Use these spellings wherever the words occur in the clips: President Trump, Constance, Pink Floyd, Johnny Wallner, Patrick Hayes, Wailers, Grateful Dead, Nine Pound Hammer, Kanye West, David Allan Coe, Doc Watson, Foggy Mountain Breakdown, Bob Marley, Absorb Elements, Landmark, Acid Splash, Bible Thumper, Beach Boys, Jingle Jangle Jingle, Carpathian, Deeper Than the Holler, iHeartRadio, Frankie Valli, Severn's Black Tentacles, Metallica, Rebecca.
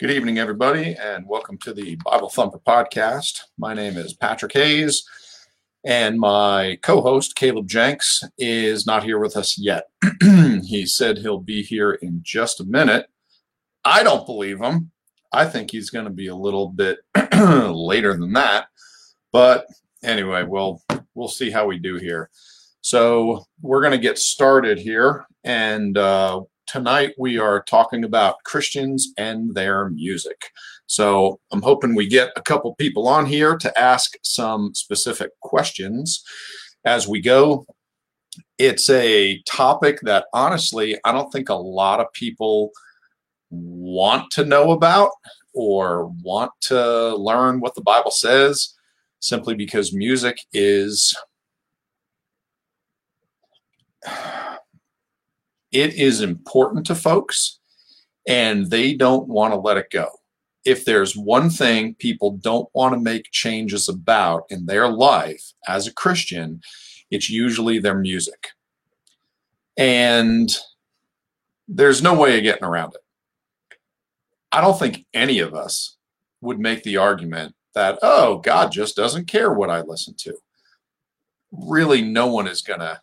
Good evening, everybody, and welcome to the Bible Thumper podcast. My name is Patrick Hayes, and my co-host, Caleb Jenks, is not here with us yet. He said he'll be here in just a minute. I don't believe him. I think he's going to be a little bit later than that. But anyway, we'll see how we do here. So we're going to get started here, and tonight we are talking about Christians and their music. So I'm hoping we get a couple people on here to ask some specific questions as we go. It's a topic that honestly, I don't think a lot of people want to know about or want to learn what the Bible says, simply because music is... it is important to folks, and they don't want to let it go. If there's one thing people don't want to make changes about in their life as a Christian, it's usually their music. And there's no way of getting around it. I don't think any of us would make the argument that, oh, God just doesn't care what I listen to. Really, no one is going to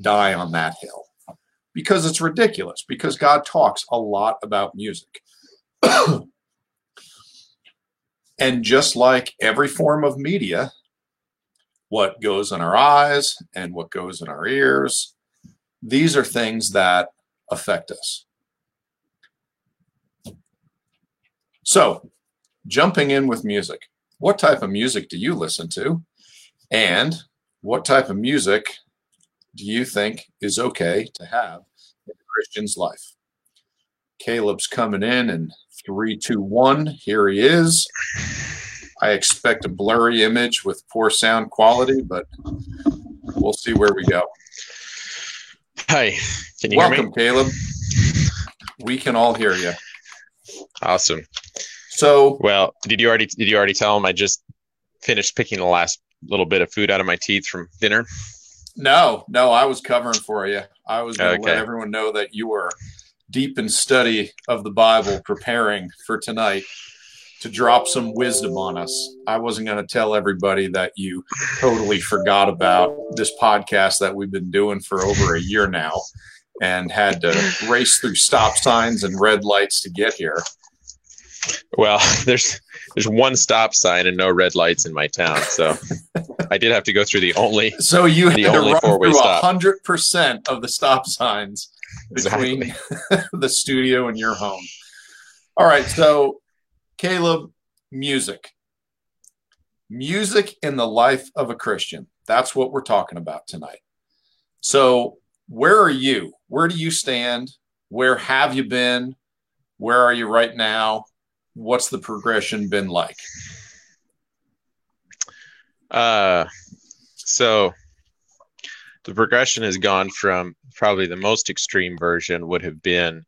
die on that hill, because it's ridiculous, because God talks a lot about music. And just like every form of media, what goes in our eyes and what goes in our ears, these are things that affect us. So, jumping in with music, what type of music do you listen to? And what type of music do you think is okay to have in a Christian's life? Caleb's coming in 3, 2, 1. Here he is. I expect a blurry image with poor sound quality, but we'll see where we go. Hi, can you hear me? Welcome, Caleb. We can all hear you. Awesome. So, well, did you already tell him I just finished picking the last little bit of food out of my teeth from dinner? No, I was covering for you. I was going to let everyone know that you were deep in study of the Bible, preparing for tonight to drop some wisdom on us. I wasn't going to tell everybody that you totally forgot about this podcast that we've been doing for over a year now and had to race through stop signs and red lights to get here. Well, there's one stop sign and no red lights in my town, so I did have to go through the only four-way stop. So you had to run through 100% of the stop signs between the studio and your home. All right, so Caleb, music. Music in the life of a Christian. That's what we're talking about tonight. So where are you? Where do you stand? Where have you been? Where are you right now? What's the progression been like? So the progression has gone from probably the most extreme version would have been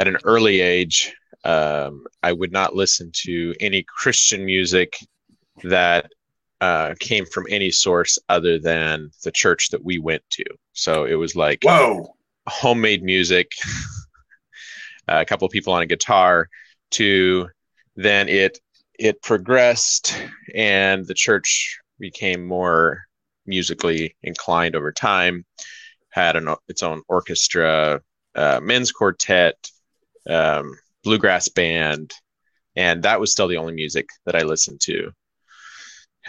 at an early age. I would not listen to any Christian music that came from any source other than the church that we went to. So it was like homemade music, a couple of people on a guitar, to then it progressed and the church became more musically inclined over time, had its own orchestra, men's quartet, bluegrass band, and that was still the only music that I listened to.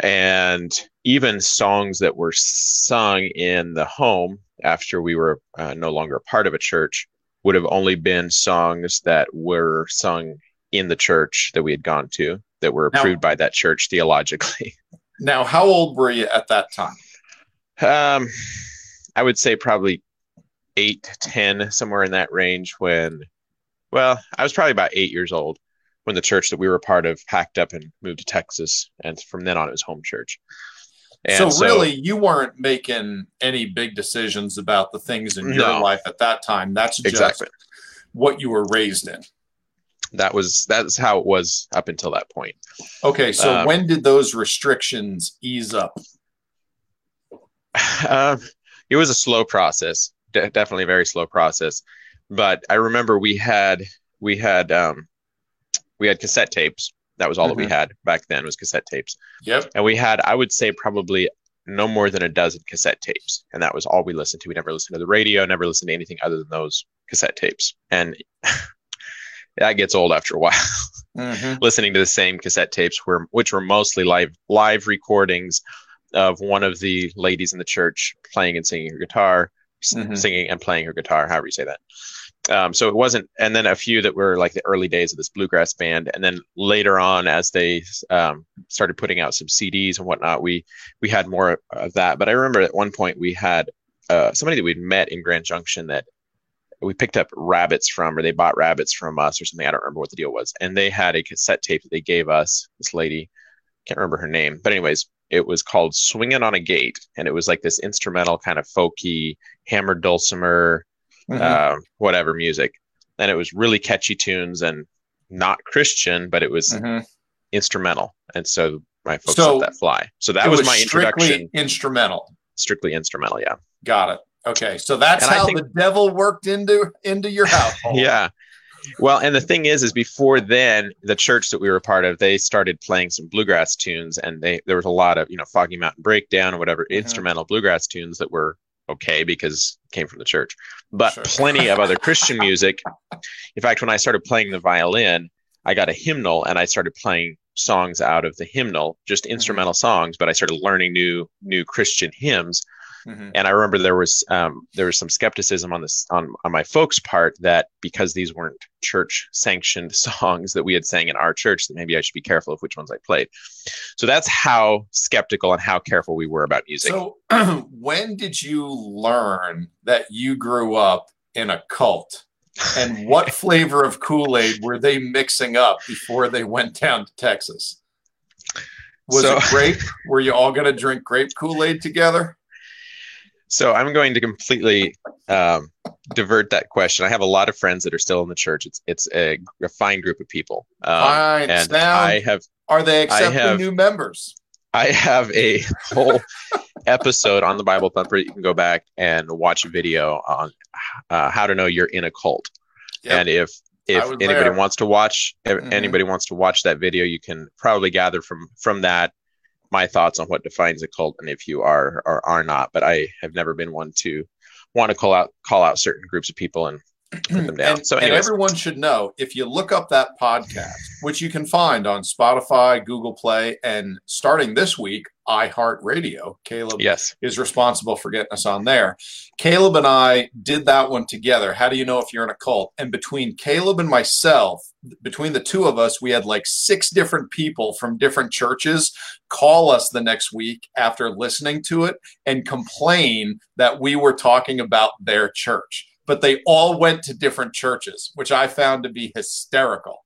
And even songs that were sung in the home after we were no longer part of a church would have only been songs that were sung in the church that we had gone to, that were approved by that church theologically. Now, how old were you at that time? I would say probably 8, 10, somewhere in that range I was probably about 8 years old when the church that we were part of packed up and moved to Texas. And from then on, it was home church. And so really, you weren't making any big decisions about the things in your life at that time. That's just what you were raised in. That's how it was up until that point. Okay, so when did those restrictions ease up? It was a slow process, definitely a very slow process. But I remember we had We had cassette tapes. That was all that we had back then was cassette tapes. Yep. And we had, I would say, probably no more than a dozen cassette tapes. And that was all we listened to. We never listened to the radio, never listened to anything other than those cassette tapes. And that gets old after a while. Listening to the same cassette tapes, which were mostly live recordings of one of the ladies in the church playing and singing her guitar, singing and playing her guitar, however you say that. So it wasn't, and then a few that were like the early days of this bluegrass band. And then later on, as they started putting out some CDs and whatnot, we had more of that. But I remember at one point we had somebody that we'd met in Grand Junction that we picked up rabbits from, or they bought rabbits from us or something. I don't remember what the deal was. And they had a cassette tape that they gave us, this lady, can't remember her name, but anyways, it was called Swinging on a Gate. And it was like this instrumental kind of folky hammered dulcimer, whatever music, and it was really catchy tunes and not Christian, but it was instrumental, and so my folks let that fly. So that was my introduction. Strictly instrumental. Yeah, got it. Okay, so that's how the devil worked into your household. Yeah. Well, and the thing is before then, the church that we were a part of, they started playing some bluegrass tunes, and there was a lot of Foggy Mountain Breakdown or whatever instrumental bluegrass tunes that were okay because it came from the church, but plenty of other Christian music. In fact, when I started playing the violin, I got a hymnal and I started playing songs out of the hymnal, just instrumental songs, but I started learning new Christian hymns. And I remember there was some skepticism on this on my folks' part that because these weren't church sanctioned songs that we had sang in our church, that maybe I should be careful of which ones I played. So that's how skeptical and how careful we were about music. So when did you learn that you grew up in a cult, and what flavor of Kool-Aid were they mixing up before they went down to Texas? Was it grape? Were you all going to drink grape Kool-Aid together? So I'm going to completely divert that question. I have a lot of friends that are still in the church. It's a fine group of people. Fine. And are they accepting new members? I have a whole episode on the Bible Thumper. You can go back and watch a video on how to know you're in a cult. Yep. And if anybody wants to watch that video, you can probably gather from that my thoughts on what defines a cult and if you are or are not, but I have never been one to want to call out certain groups of people and put them down. And everyone should know, if you look up that podcast, which you can find on Spotify, Google Play, and starting this week, iHeartRadio. Caleb is responsible for getting us on there. Caleb and I did that one together. How do you know if you're in a cult? And between Caleb and myself, between the two of us, we had like 6 different people from different churches call us the next week after listening to it and complain that we were talking about their church. But they all went to different churches, which I found to be hysterical.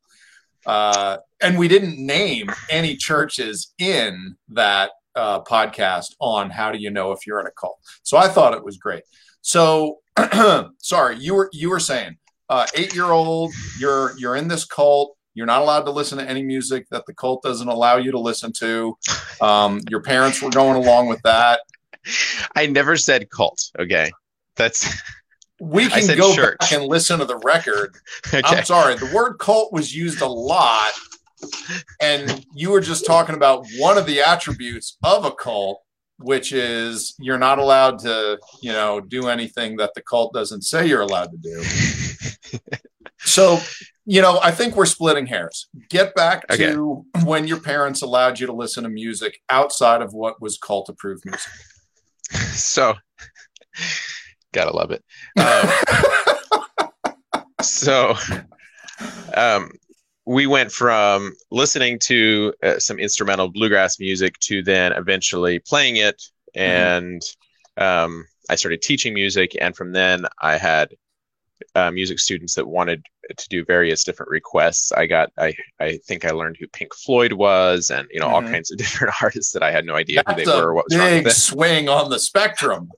And we didn't name any churches in that podcast on how do you know if you're in a cult. So I thought it was great. So sorry, you were saying 8-year-old, you're in this cult. You're not allowed to listen to any music that the cult doesn't allow you to listen to. Your parents were going along with that. I never said cult. Okay, that's. We can go church. Back and listen to the record. Okay. I'm sorry. The word cult was used a lot, and you were just talking about one of the attributes of a cult, which is you're not allowed to, do anything that the cult doesn't say you're allowed to do. So, I think we're splitting hairs. Get back to when your parents allowed you to listen to music outside of what was cult-approved music. So... gotta love it. We went from listening to some instrumental bluegrass music to then eventually playing it, and I started teaching music, and from then I had music students that wanted to do various different requests. I think I learned who Pink Floyd was, and all kinds of different artists that I had no idea who they were or what was wrong with them. Big swing on the spectrum.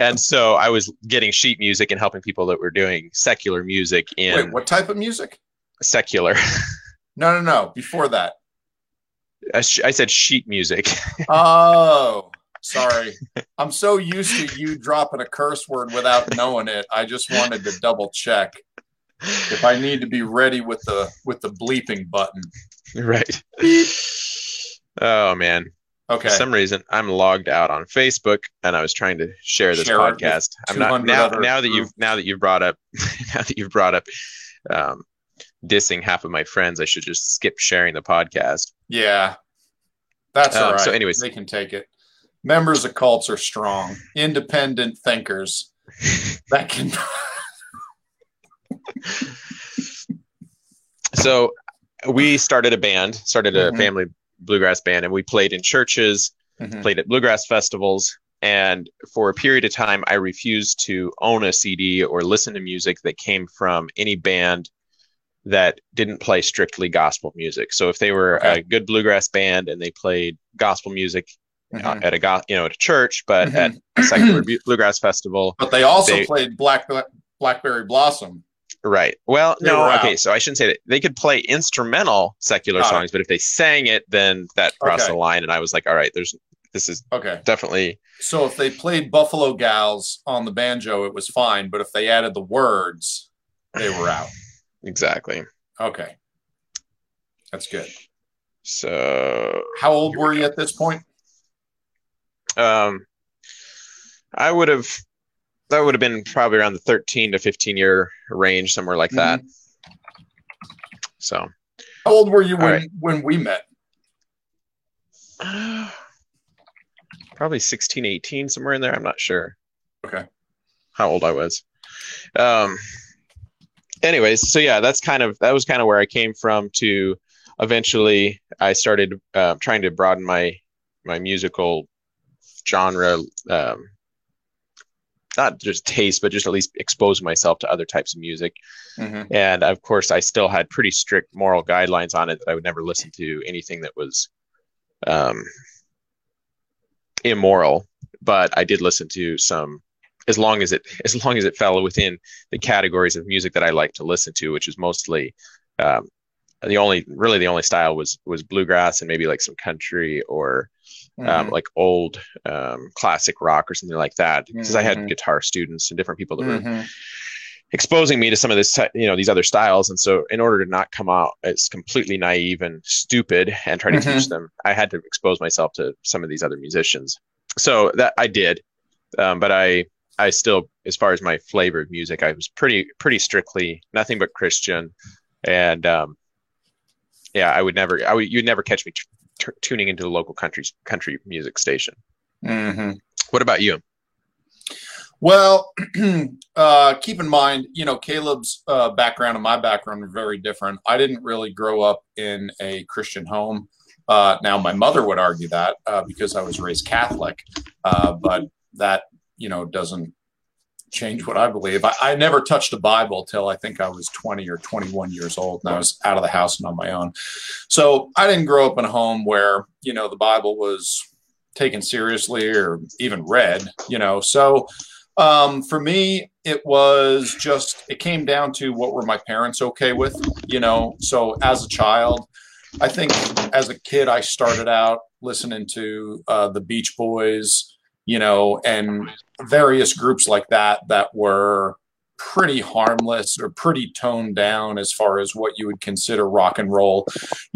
And so I was getting sheet music and helping people that were doing secular music in. Wait, what type of music? Secular. No. Before that, I said sheet music. Oh. Sorry. I'm so used to you dropping a curse word without knowing it. I just wanted to double check. If I need to be ready with the bleeping button. Right. Oh, man. Okay. For some reason, I'm logged out on Facebook, and I was trying to share this podcast. I'm not now that you've brought up dissing half of my friends. I should just skip sharing the podcast. Yeah, that's all right. So, anyways, they can take it. Members of cults are strong, independent thinkers that can. So we started a family bluegrass band, and we played in churches, played at bluegrass festivals. And for a period of time, I refused to own a CD or listen to music that came from any band that didn't play strictly gospel music. So if they were a good bluegrass band and they played gospel music at a church, but at a secular bluegrass festival, but they also played Blackberry Blossom. Right. Well, okay. So I shouldn't say that. They could play instrumental secular songs, but if they sang it, then that crossed the line. And I was like, all right, this is definitely. So if they played Buffalo Gals on the banjo, it was fine. But if they added the words, they were out. Exactly. Okay. That's good. So how old were you at this point? That would have been probably around the 13 to 15 year range, somewhere like that. So how old were you when we met? Probably 16, 18, somewhere in there. I'm not sure. Okay. How old I was. Anyways, so yeah, that was kind of where I came from to eventually I started trying to broaden my musical genre, not just taste, but just at least expose myself to other types of music. And of course, I still had pretty strict moral guidelines on it that I would never listen to anything that was immoral. But I did listen to some, as long as it fell within the categories of music that I like to listen to, which is mostly the only style was bluegrass and maybe like some country or like old classic rock or something like that, because I had guitar students and different people that were exposing me to some of this, these other styles. And so in order to not come out as completely naive and stupid and try to teach them, I had to expose myself to some of these other musicians. So that I did. But I still, as far as my flavor of music, I was pretty strictly nothing but Christian. And you'd never catch me tuning into the local country music station. What about you? Well, keep in mind, Caleb's background and my background are very different. I didn't really grow up in a Christian home. Now, my mother would argue that because I was raised Catholic, but that doesn't change what I believe. I never touched a Bible till I think I was 20 or 21 years old, and I was out of the house and on my own. So I didn't grow up in a home where, the Bible was taken seriously or even read, So for me, it came down to what were my parents okay with, So as a child, I think as a kid, I started out listening to the Beach Boys, and various groups like that were pretty harmless or pretty toned down as far as what you would consider rock and roll.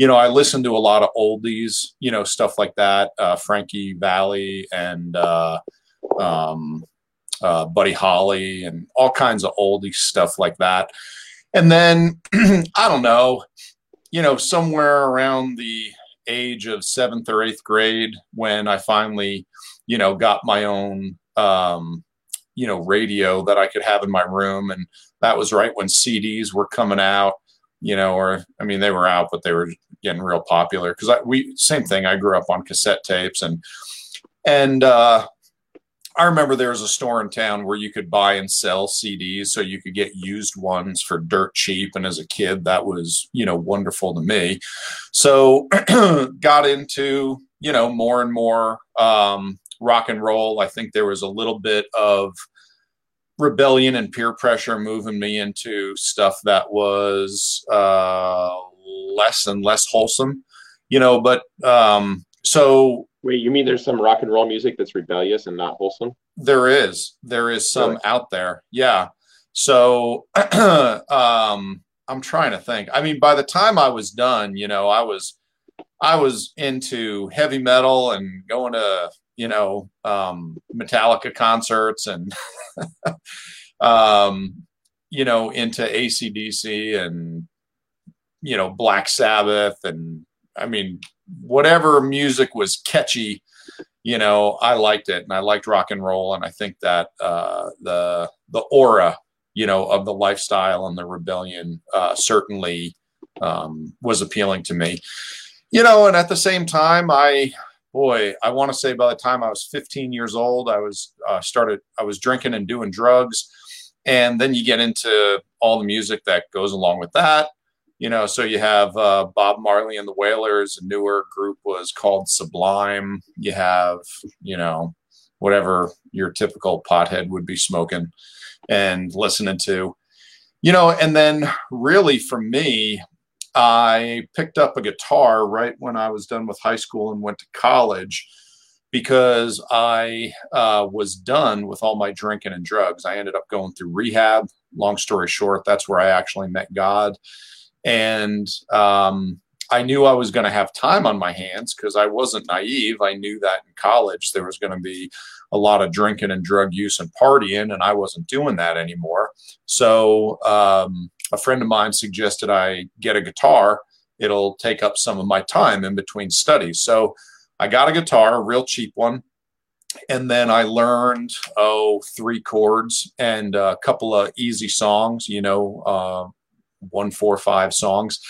I listened to a lot of oldies, stuff like that, Frankie Valli and Buddy Holly and all kinds of oldie stuff like that. And then, I don't know, somewhere around the age of 7th or 8th grade when I finally got my own, radio that I could have in my room. And that was right when CDs were coming out, they were out, but they were getting real popular. Cause same thing. I grew up on cassette tapes and I remember there was a store in town where you could buy and sell CDs, so you could get used ones for dirt cheap. And as a kid, that was, wonderful to me. So got into, more and more, rock and roll. I think there was a little bit of rebellion and peer pressure moving me into stuff that was less and less wholesome, but so. Wait, you mean there's some rock and roll music that's rebellious and not wholesome? There is some out there. Yeah. So I'm trying to think. I mean, by the time I was done, you know, I was into heavy metal and going to, you know, Metallica concerts and, you know, into AC/DC and, you know, Black Sabbath. And I mean, whatever music was catchy, you know, I liked it, and I liked rock and roll. And I think that the aura, you know, of the lifestyle and the rebellion certainly was appealing to me. You know, and at the same time, I want to say by the time I was 15 years old, I was drinking and doing drugs. And then you get into all the music that goes along with that. You know, so you have Bob Marley and the Wailers. A newer group was called Sublime. You have, you know, whatever your typical pothead would be smoking and listening to, you know. And then really for me, I picked up a guitar right when I was done with high school and went to college, because I was done with all my drinking and drugs. I ended up going through rehab. Long story short, that's where I actually met God. And I knew I was going to have time on my hands because I wasn't naive. I knew that in college there was going to be a lot of drinking and drug use and partying, and I wasn't doing that anymore. So a friend of mine suggested I get a guitar. It'll take up some of my time in between studies. So I got a guitar, a real cheap one. And then I learned, 3 chords and a couple of easy songs, you know, 1, 4, 5 songs.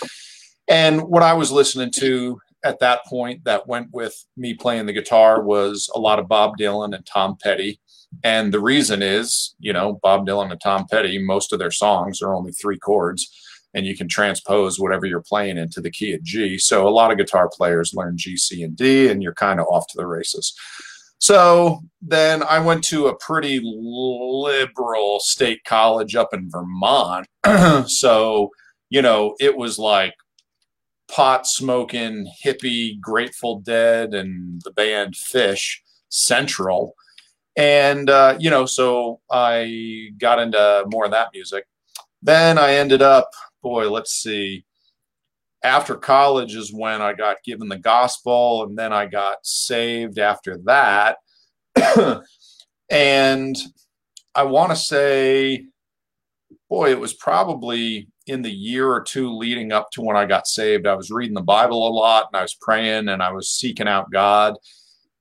And what I was listening to at that point that went with me playing the guitar was a lot of Bob Dylan and Tom Petty. And the reason is, you know, Bob Dylan and Tom Petty, most of their songs are only 3 chords, and you can transpose whatever you're playing into the key of G. So a lot of guitar players learn G, C, and D, and you're kind of off to the races. So then I went to a pretty liberal state college up in Vermont. So, you know, it was like pot smoking, hippie, Grateful Dead, and the band Fish Central. And, you know, so I got into more of that music. Then I ended up, after college is when I got given the gospel, and then I got saved after that. And I want to say, it was probably in the year or two leading up to when I got saved. I was reading the Bible a lot, and I was praying, and I was seeking out God.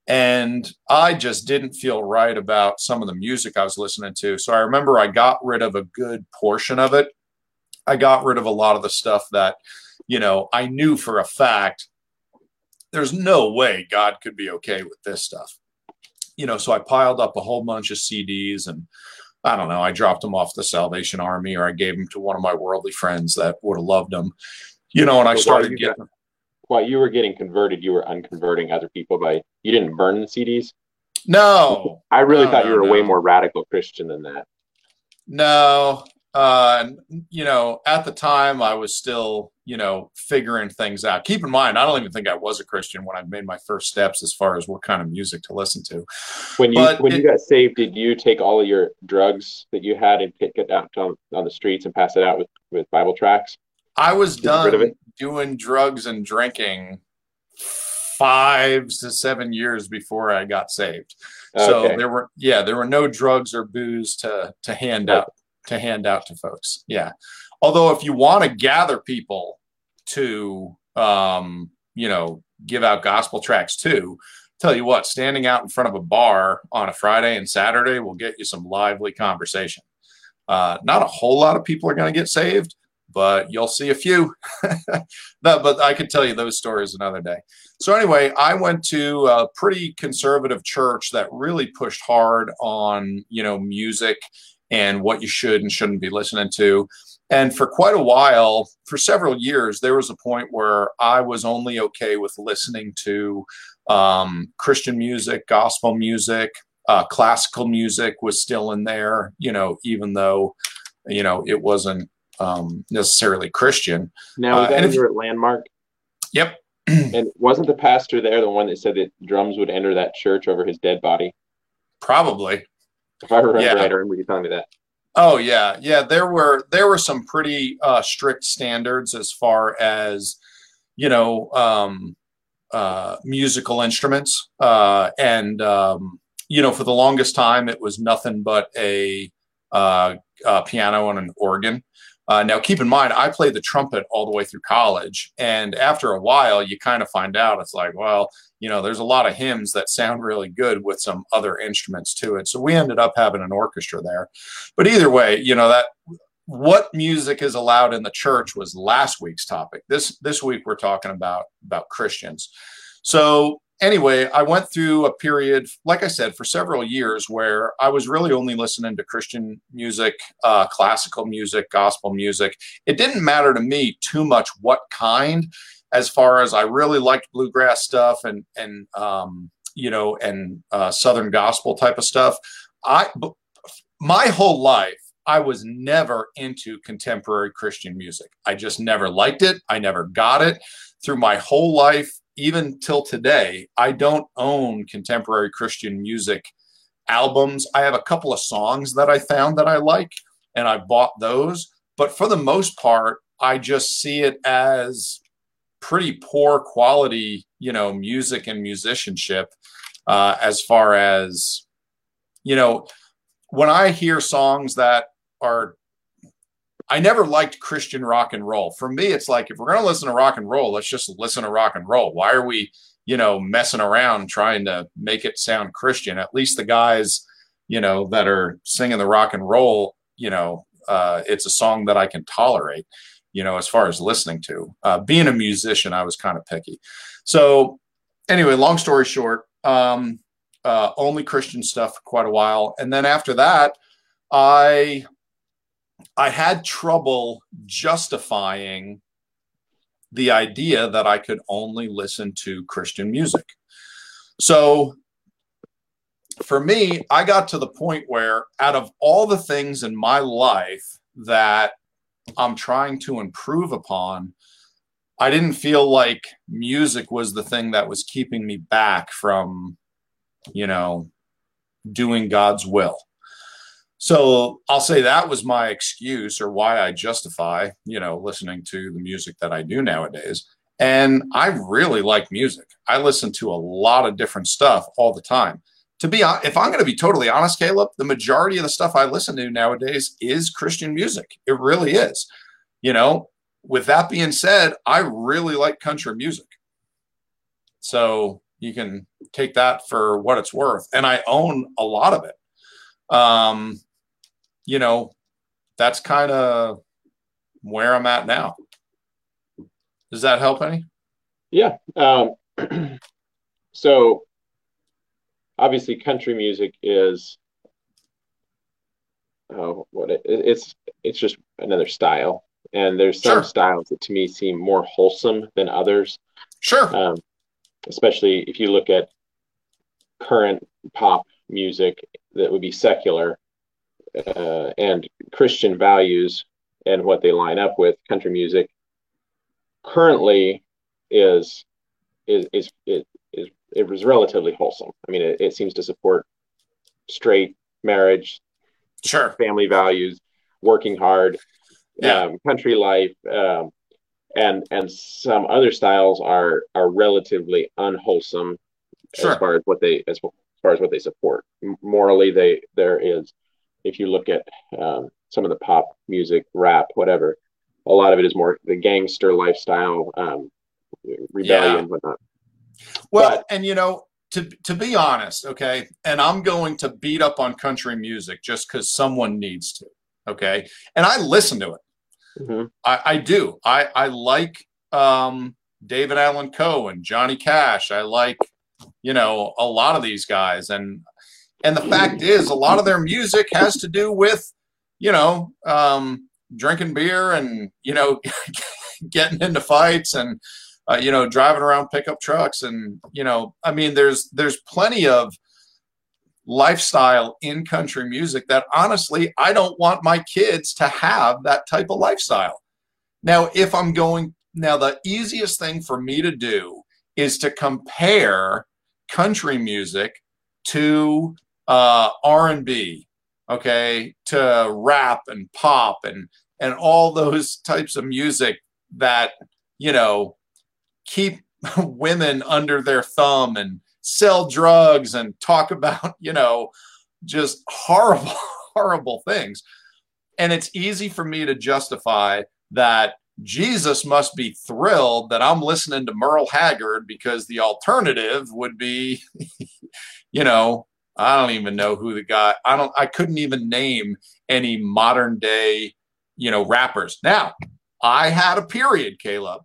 And I just didn't feel right about some of the music I was listening to. So I remember I got rid of a good portion of it. I got rid of a lot of the stuff that, you know, I knew for a fact, there's no way God could be okay with this stuff. You know, so I piled up a whole bunch of CDs, and I don't know, I dropped them off the Salvation Army, or I gave them to one of my worldly friends that would have loved them. You know, and I started getting... While you were getting converted, you were unconverting other people by... You didn't burn the CDs? No. I really thought you were a way more radical Christian than that. No. You know, at the time I was still, you know, figuring things out. Keep in mind, I don't even think I was a Christian when I made my first steps as far as what kind of music to listen to. When you got saved, did you take all of your drugs that you had and take it out on the streets and pass it out with Bible tracts? I was done doing drugs and drinking 5 to 7 years before I got saved. Okay. So there were no drugs or booze to hand out. To hand out to folks. Yeah. Although if you want to gather people to, you know, give out gospel tracts too, tell you what, standing out in front of a bar on a Friday and Saturday will get you some lively conversation. Not a whole lot of people are going to get saved, but you'll see a few. But I could tell you those stories another day. So anyway, I went to a pretty conservative church that really pushed hard on, you know, music and what you should and shouldn't be listening to. And for quite a while, for several years, there was a point where I was only okay with listening to Christian music, gospel music, classical music was still in there, you know, even though, you know, it wasn't necessarily Christian. Now, was that you were at Landmark? Yep. And wasn't the pastor there the one that said that drums would enter that church over his dead body? Probably. If I remember right, I remember you telling me that. Oh yeah. Yeah. There were some pretty strict standards as far as, musical instruments. And for the longest time, it was nothing but a piano and an organ. Now, keep in mind, I played the trumpet all the way through college. And after a while, you kind of find out it's like, well, there's a lot of hymns that sound really good with some other instruments to it. So we ended up having an orchestra there. But either way, that what music is allowed in the church was last week's topic. This week, we're talking about Christians. So anyway, I went through a period, like I said, for several years where I was really only listening to Christian music, classical music, gospel music. It didn't matter to me too much what kind, as far as I really liked bluegrass stuff and Southern gospel type of stuff. My whole life, I was never into contemporary Christian music. I just never liked it. I never got it through my whole life. Even till today, I don't own contemporary Christian music albums. I have a couple of songs that I found that I like, and I bought those. But for the most part, I just see it as pretty poor quality, music and musicianship. As far as, when I hear songs that are, I never liked Christian rock and roll. For me, it's like, if we're going to listen to rock and roll, let's just listen to rock and roll. Why are we, messing around trying to make it sound Christian? At least the guys, that are singing the rock and roll, it's a song that I can tolerate, as far as listening to. Being a musician, I was kind of picky. So anyway, long story short, only Christian stuff for quite a while. And then after that, I had trouble justifying the idea that I could only listen to Christian music. So for me, I got to the point where out of all the things in my life that I'm trying to improve upon, I didn't feel like music was the thing that was keeping me back from, doing God's will. So I'll say that was my excuse, or why I justify, listening to the music that I do nowadays. And I really like music. I listen to a lot of different stuff all the time. If I'm going to be totally honest, Caleb, the majority of the stuff I listen to nowadays is Christian music. It really is. With that being said, I really like country music. So you can take that for what it's worth. And I own a lot of it. That's kind of where I'm at now. Does that help any? Yeah. So obviously country music is, it's just another style, and there's some styles that to me seem more wholesome than others. Sure. Especially if you look at current pop music that would be secular and Christian values and what they line up with. Country music currently is relatively wholesome. I mean, it seems to support straight marriage, family values, working hard, country life, and some other styles are relatively unwholesome as far as what they support. Morally, if you look at some of the pop music, rap, whatever, a lot of it is more the gangster lifestyle, rebellion, whatnot. Well, but, and to be honest, okay, and I'm going to beat up on country music just because someone needs to, okay? And I listen to it. Mm-hmm. I do. I like David Allan Coe and Johnny Cash. I like a lot of these guys. And the fact is, a lot of their music has to do with, drinking beer and, getting into fights and, driving around pickup trucks. And, I mean, there's plenty of lifestyle in country music that honestly, I don't want my kids to have that type of lifestyle. Now, the easiest thing for me to do is to compare country music to R&B okay, to rap and pop and all those types of music that, you know, keep women under their thumb and sell drugs and talk about, you know, just horrible, horrible things. And it's easy for me to justify that Jesus must be thrilled that I'm listening to Merle Haggard because the alternative would be, you know, I don't even know who the guy, I couldn't even name any modern day, you know, rappers. Now, I had a period, Caleb,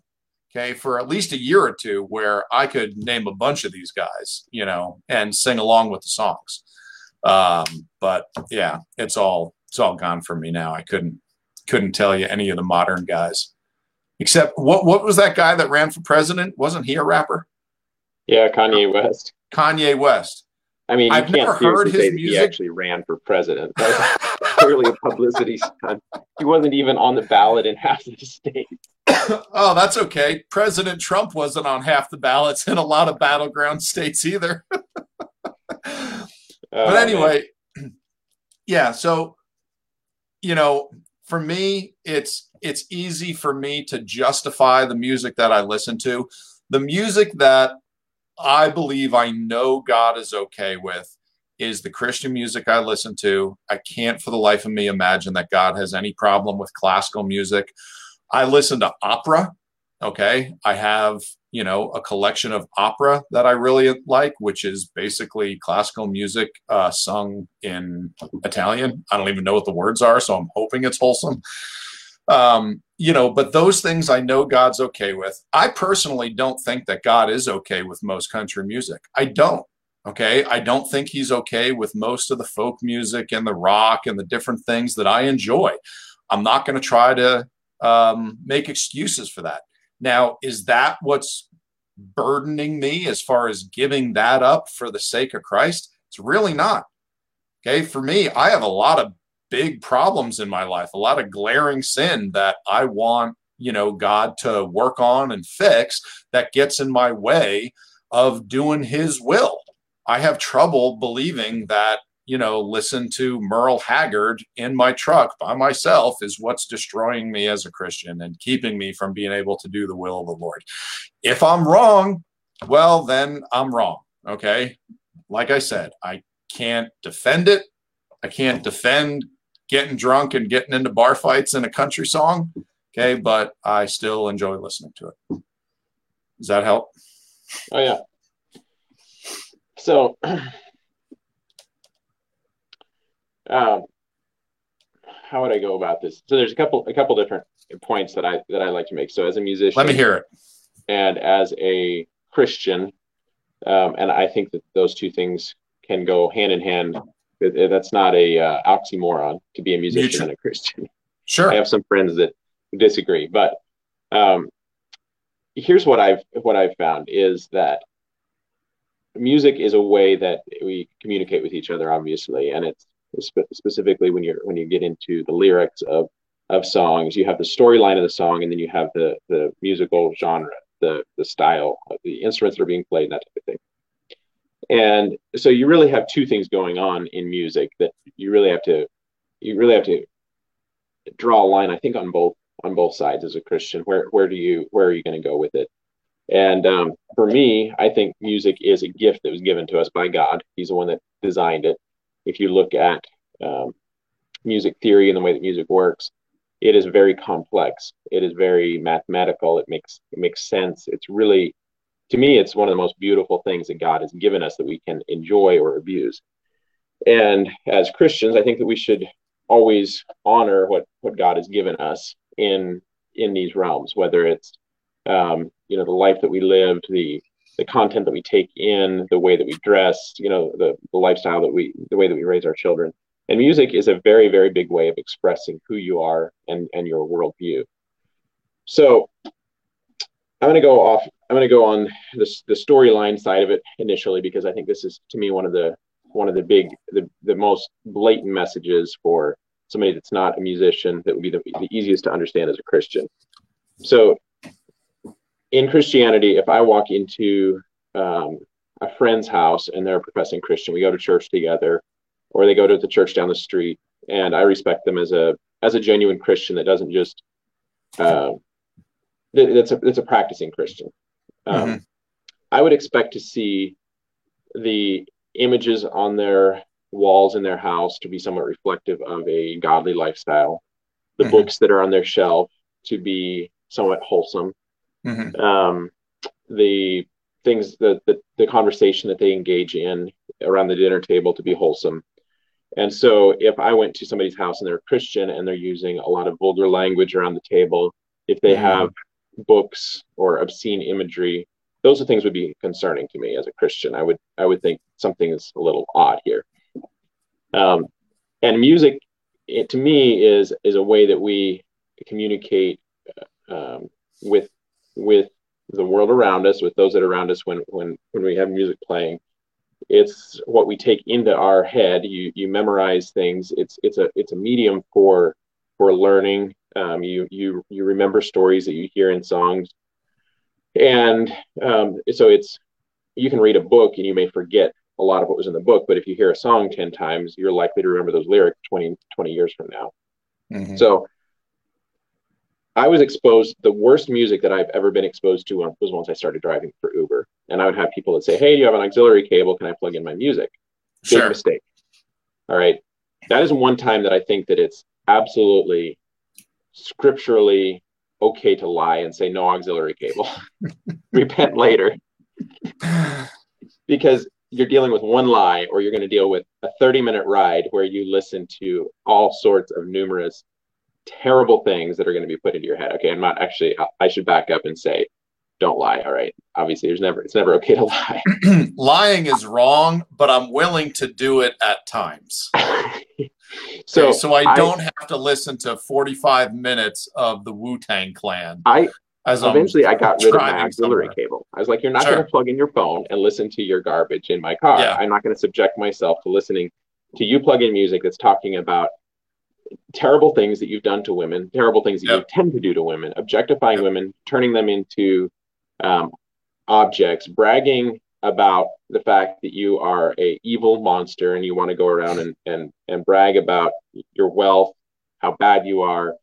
okay, for at least a year or two where I could name a bunch of these guys, you know, and sing along with the songs. But yeah, it's all gone for me now. I couldn't tell you any of the modern guys. Except what was that guy that ran for president? Wasn't he a rapper? Yeah, Kanye West. I mean, I've never heard his music. He actually ran for president. That's clearly a publicity stunt. He wasn't even on the ballot in half of the states. Oh, that's okay. President Trump wasn't on half the ballots in a lot of battleground states either. But anyway, yeah, so, you know, for me, it's easy for me to justify the music that I listen to. The music that I believe I know God is okay with is the Christian music I listen to. I can't for the life of me imagine that God has any problem with classical music. I listen to opera. Okay. I have, you know, a collection of opera that I really like, which is basically classical music sung in Italian. I don't even know what the words are, so I'm hoping it's wholesome. You know, but those things I know God's okay with. I personally don't think that God is okay with most country music. I don't. Okay. I don't think he's okay with most of the folk music and the rock and the different things that I enjoy. I'm not going to try to make excuses for that. Now, is that what's burdening me as far as giving that up for the sake of Christ? It's really not. Okay. For me, I have a lot of big problems in my life, a lot of glaring sin that I want, you know, God to work on and fix that gets in my way of doing his will. I have trouble believing that, you know, listen to Merle Haggard in my truck by myself is what's destroying me as a Christian and keeping me from being able to do the will of the Lord. If I'm wrong, well, then I'm wrong. Okay. Like I said, I can't defend it. I can't defend getting drunk and getting into bar fights in a country song. Okay. But I still enjoy listening to it. Does that help? Oh yeah. So, how would I go about this? So there's a couple different points that I like to make. So as a musician, let me hear it. And as a Christian, and I think that those two things can go hand in hand. That's not a oxymoron to be a musician and a Christian. Sure. I have some friends that disagree, but here's what I've found is that music is a way that we communicate with each other, obviously, and it's specifically when you get into the lyrics of songs, you have the storyline of the song, and then you have the musical genre, the style, the instruments that are being played, and that type of thing. And so you really have two things going on in music that you really have to draw a line, I think, on both sides as a Christian. Where are you going to go with it? And for me, I think music is a gift that was given to us by God. He's the one that designed it. If you look at music theory and the way that music works, it is very complex. It is very mathematical. It makes sense. It's really, to me, it's one of the most beautiful things that God has given us that we can enjoy or abuse. And as Christians, I think that we should always honor what God has given us in these realms, whether it's, you know, the life that we lived, the content that we take in, the way that we dress, you know, the lifestyle the way that we raise our children. And music is a very, very big way of expressing who you are and your worldview. So I'm going to go on the storyline side of it initially, because I think this is, to me, one of the most blatant messages for somebody that's not a musician that would be the easiest to understand as a Christian. So in Christianity, if I walk into a friend's house and they're a professing Christian, we go to church together, or they go to the church down the street. And I respect them as a genuine Christian that doesn't just that's a practicing Christian. Mm-hmm. I would expect to see the images on their walls in their house to be somewhat reflective of a godly lifestyle, the mm-hmm. books that are on their shelf to be somewhat wholesome, mm-hmm. The things that the conversation that they engage in around the dinner table to be wholesome. And so if I went to somebody's house and they're a Christian and they're using a lot of vulgar language around the table, if they mm-hmm. have books or obscene imagery, those are things would be concerning to me as a Christian. I would think something is a little odd here. And music, to me, is a way that we communicate with the world around us, with those that are around us. When we have music playing, it's what we take into our head. You memorize things. It's a medium for learning. You remember stories that you hear in songs, and so it's you can read a book and you may forget a lot of what was in the book, but if you hear a song 10 times, you're likely to remember those lyrics 20 years from now. Mm-hmm. So I was exposed, the worst music that I've ever been exposed to was once I started driving for Uber. And I would have people that say, hey, do you have an auxiliary cable? Can I plug in my music? Sure. Big mistake. All right. That is one time that I think that it's absolutely scripturally okay to lie and say no auxiliary cable. Repent later. Because you're dealing with one lie, or you're going to deal with a 30-minute ride where you listen to all sorts of numerous terrible things that are going to be put into your head. Okay, I should back up and say, don't lie. All right. Obviously, it's never okay to lie. Lying is wrong, but I'm willing to do it at times. So I don't have to listen to 45 minutes of the Wu-Tang Clan. Eventually I got rid of my auxiliary cable. I was like, you're not going to plug in your phone and listen to your garbage in my car. Yeah. I'm not going to subject myself to listening to you plug in music that's talking about terrible things that you've done to women, terrible things that you tend to do to women, objectifying women, turning them into objects, bragging about the fact that you are a evil monster and you want to go around and brag about your wealth, how bad you are.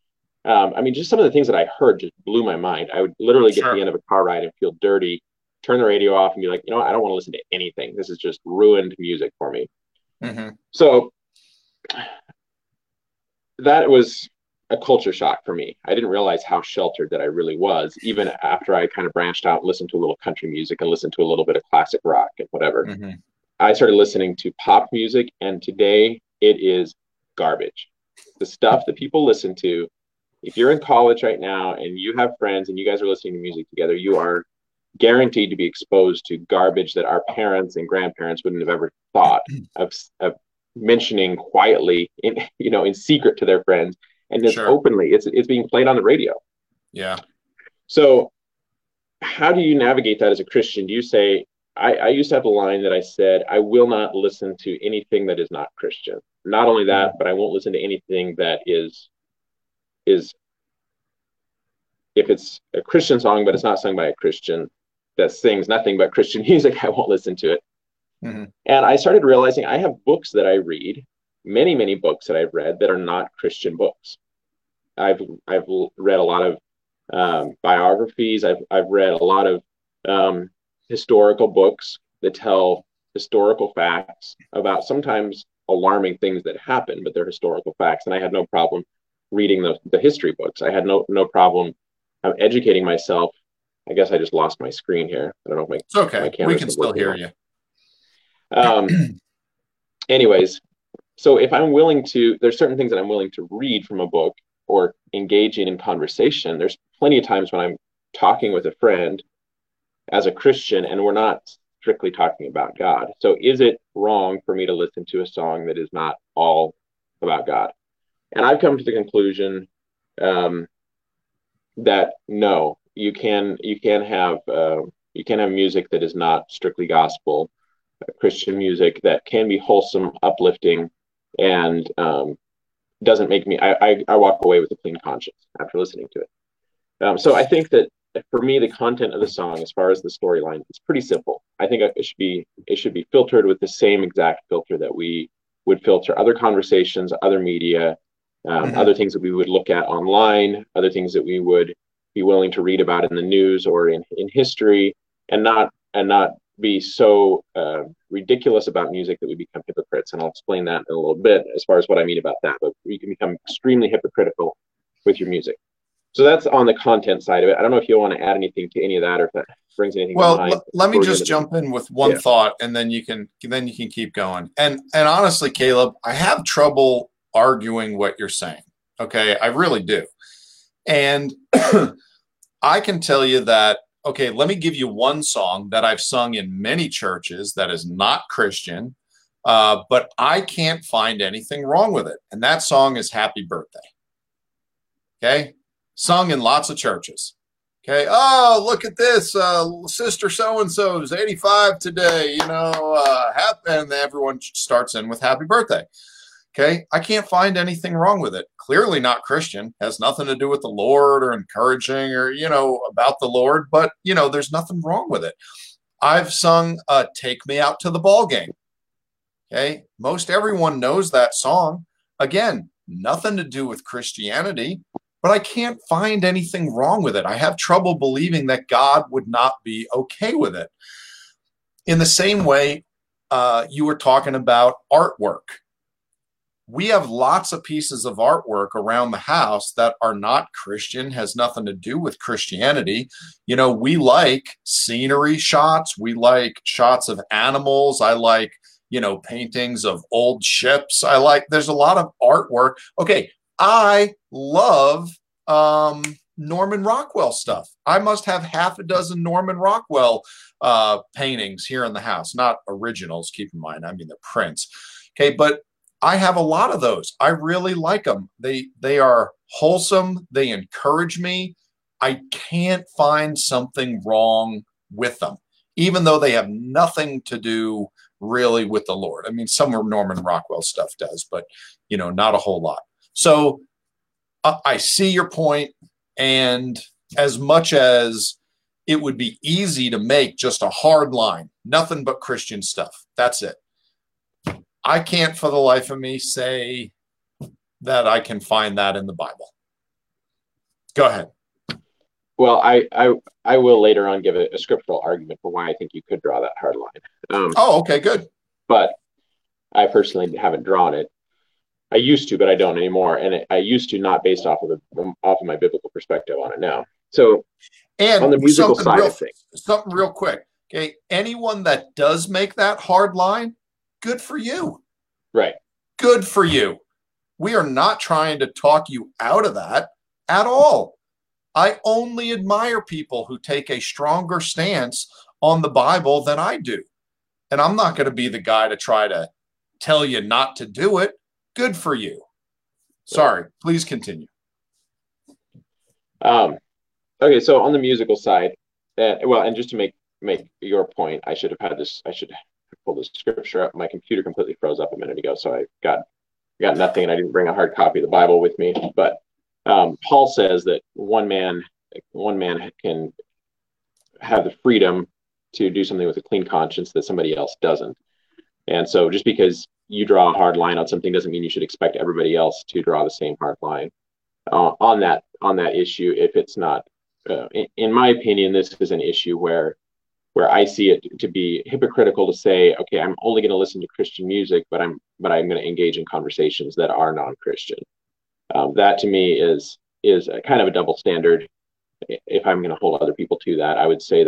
Just some of the things that I heard just blew my mind. I would literally get to the end of a car ride and feel dirty, turn the radio off and be like, you know what? I don't want to listen to anything. This is just ruined music for me. Mm-hmm. So that was a culture shock for me. I didn't realize how sheltered that I really was, even after I kind of branched out, listened to a little country music and listened to a little bit of classic rock and whatever. Mm-hmm. I started listening to pop music, and today it is garbage. The stuff that people listen to, if you're in college right now and you have friends and you guys are listening to music together, you are guaranteed to be exposed to garbage that our parents and grandparents wouldn't have ever thought of mentioning quietly in secret to their friends. And it's openly, it's being played on the radio. Yeah. So how do you navigate that as a Christian? Do you say, I used to have a line that I said, I will not listen to anything that is not Christian. Not only that, but I won't listen to anything that is if it's a Christian song but it's not sung by a Christian that sings nothing but Christian music, I won't listen to it. Mm-hmm. And I started realizing I have books that I read, many books that I've read that are not Christian books. I've read a lot of biographies. I've read a lot of historical books that tell historical facts about sometimes alarming things that happen, but they're historical facts, and I had no problem reading the history books. I had no problem educating myself. I guess I just lost my screen here. I don't know if it's okay. My camera. We can still hear you. Anyways, so if I'm willing to, there's certain things that I'm willing to read from a book or engaging in conversation. There's plenty of times when I'm talking with a friend as a Christian and we're not strictly talking about God. So is it wrong for me to listen to a song that is not all about God? And I've come to the conclusion that no, you can have music that is not strictly gospel, Christian music that can be wholesome, uplifting, and doesn't make me. I walk away with a clean conscience after listening to it. So I think that for me, the content of the song, as far as the storyline, is pretty simple. I think it should be filtered with the same exact filter that we would filter other conversations, other media, other things that we would look at online, other things that we would be willing to read about in the news or in history, and not be so ridiculous about music that we become hypocrites. And I'll explain that in a little bit as far as what I mean about that, but we can become extremely hypocritical with your music. So that's on the content side of it. I don't know if you want to add anything to any of that or if that brings anything to mind. Well, let me just jump in with one thought, and then you can keep going. And honestly, Caleb, I have trouble arguing what you're saying. Okay, I really do. And I can tell you that, okay, let me give you one song that I've sung in many churches that is not Christian, but I can't find anything wrong with it. And that song is Happy Birthday. Okay? Sung in lots of churches. Okay. Oh, look at this. Sister so-and-so is 85 today, and everyone starts in with Happy Birthday. Okay. I can't find anything wrong with it. Clearly not Christian, has nothing to do with the Lord or encouraging or, about the Lord, but there's nothing wrong with it. I've sung Take Me Out to the Ball Game. Okay. Most everyone knows that song. Again, nothing to do with Christianity. But I can't find anything wrong with it. I have trouble believing that God would not be okay with it. In the same way, you were talking about artwork. We have lots of pieces of artwork around the house that are not Christian, has nothing to do with Christianity. We like scenery shots. We like shots of animals. I like, paintings of old ships. There's a lot of artwork. Okay. I love Norman Rockwell stuff. I must have half a dozen Norman Rockwell paintings here in the house, not originals, keep in mind. I mean, the prints. Okay, but I have a lot of those. I really like them. They are wholesome. They encourage me. I can't find something wrong with them, even though they have nothing to do really with the Lord. I mean, some of Norman Rockwell stuff does, but, not a whole lot. So I see your point, and as much as it would be easy to make just a hard line, nothing but Christian stuff, that's it. I can't for the life of me say that I can find that in the Bible. Go ahead. Well, I will later on give a scriptural argument for why I think you could draw that hard line. Okay, good. But I personally haven't drawn it. I used to, but I don't anymore. And I used to not based off of my biblical perspective on it now. So and on the musical side of things. Something real quick. Okay. Anyone that does make that hard line, good for you. Right. Good for you. We are not trying to talk you out of that at all. I only admire people who take a stronger stance on the Bible than I do. And I'm not going to be the guy to try to tell you not to do it. Good for you. Sorry, please continue. Okay, so on the musical side, and just to make your point, I should pull the scripture up. My computer completely froze up a minute ago, so I got nothing, and I didn't bring a hard copy of the Bible with me. But Paul says that one man can have the freedom to do something with a clean conscience that somebody else doesn't. And so just because you draw a hard line on something doesn't mean you should expect everybody else to draw the same hard line on that issue. If it's not, in my opinion, this is an issue where I see it to be hypocritical to say, okay, I'm only going to listen to Christian music, but I'm going to engage in conversations that are non-Christian. That to me is a kind of a double standard. If I'm going to hold other people to that, I would say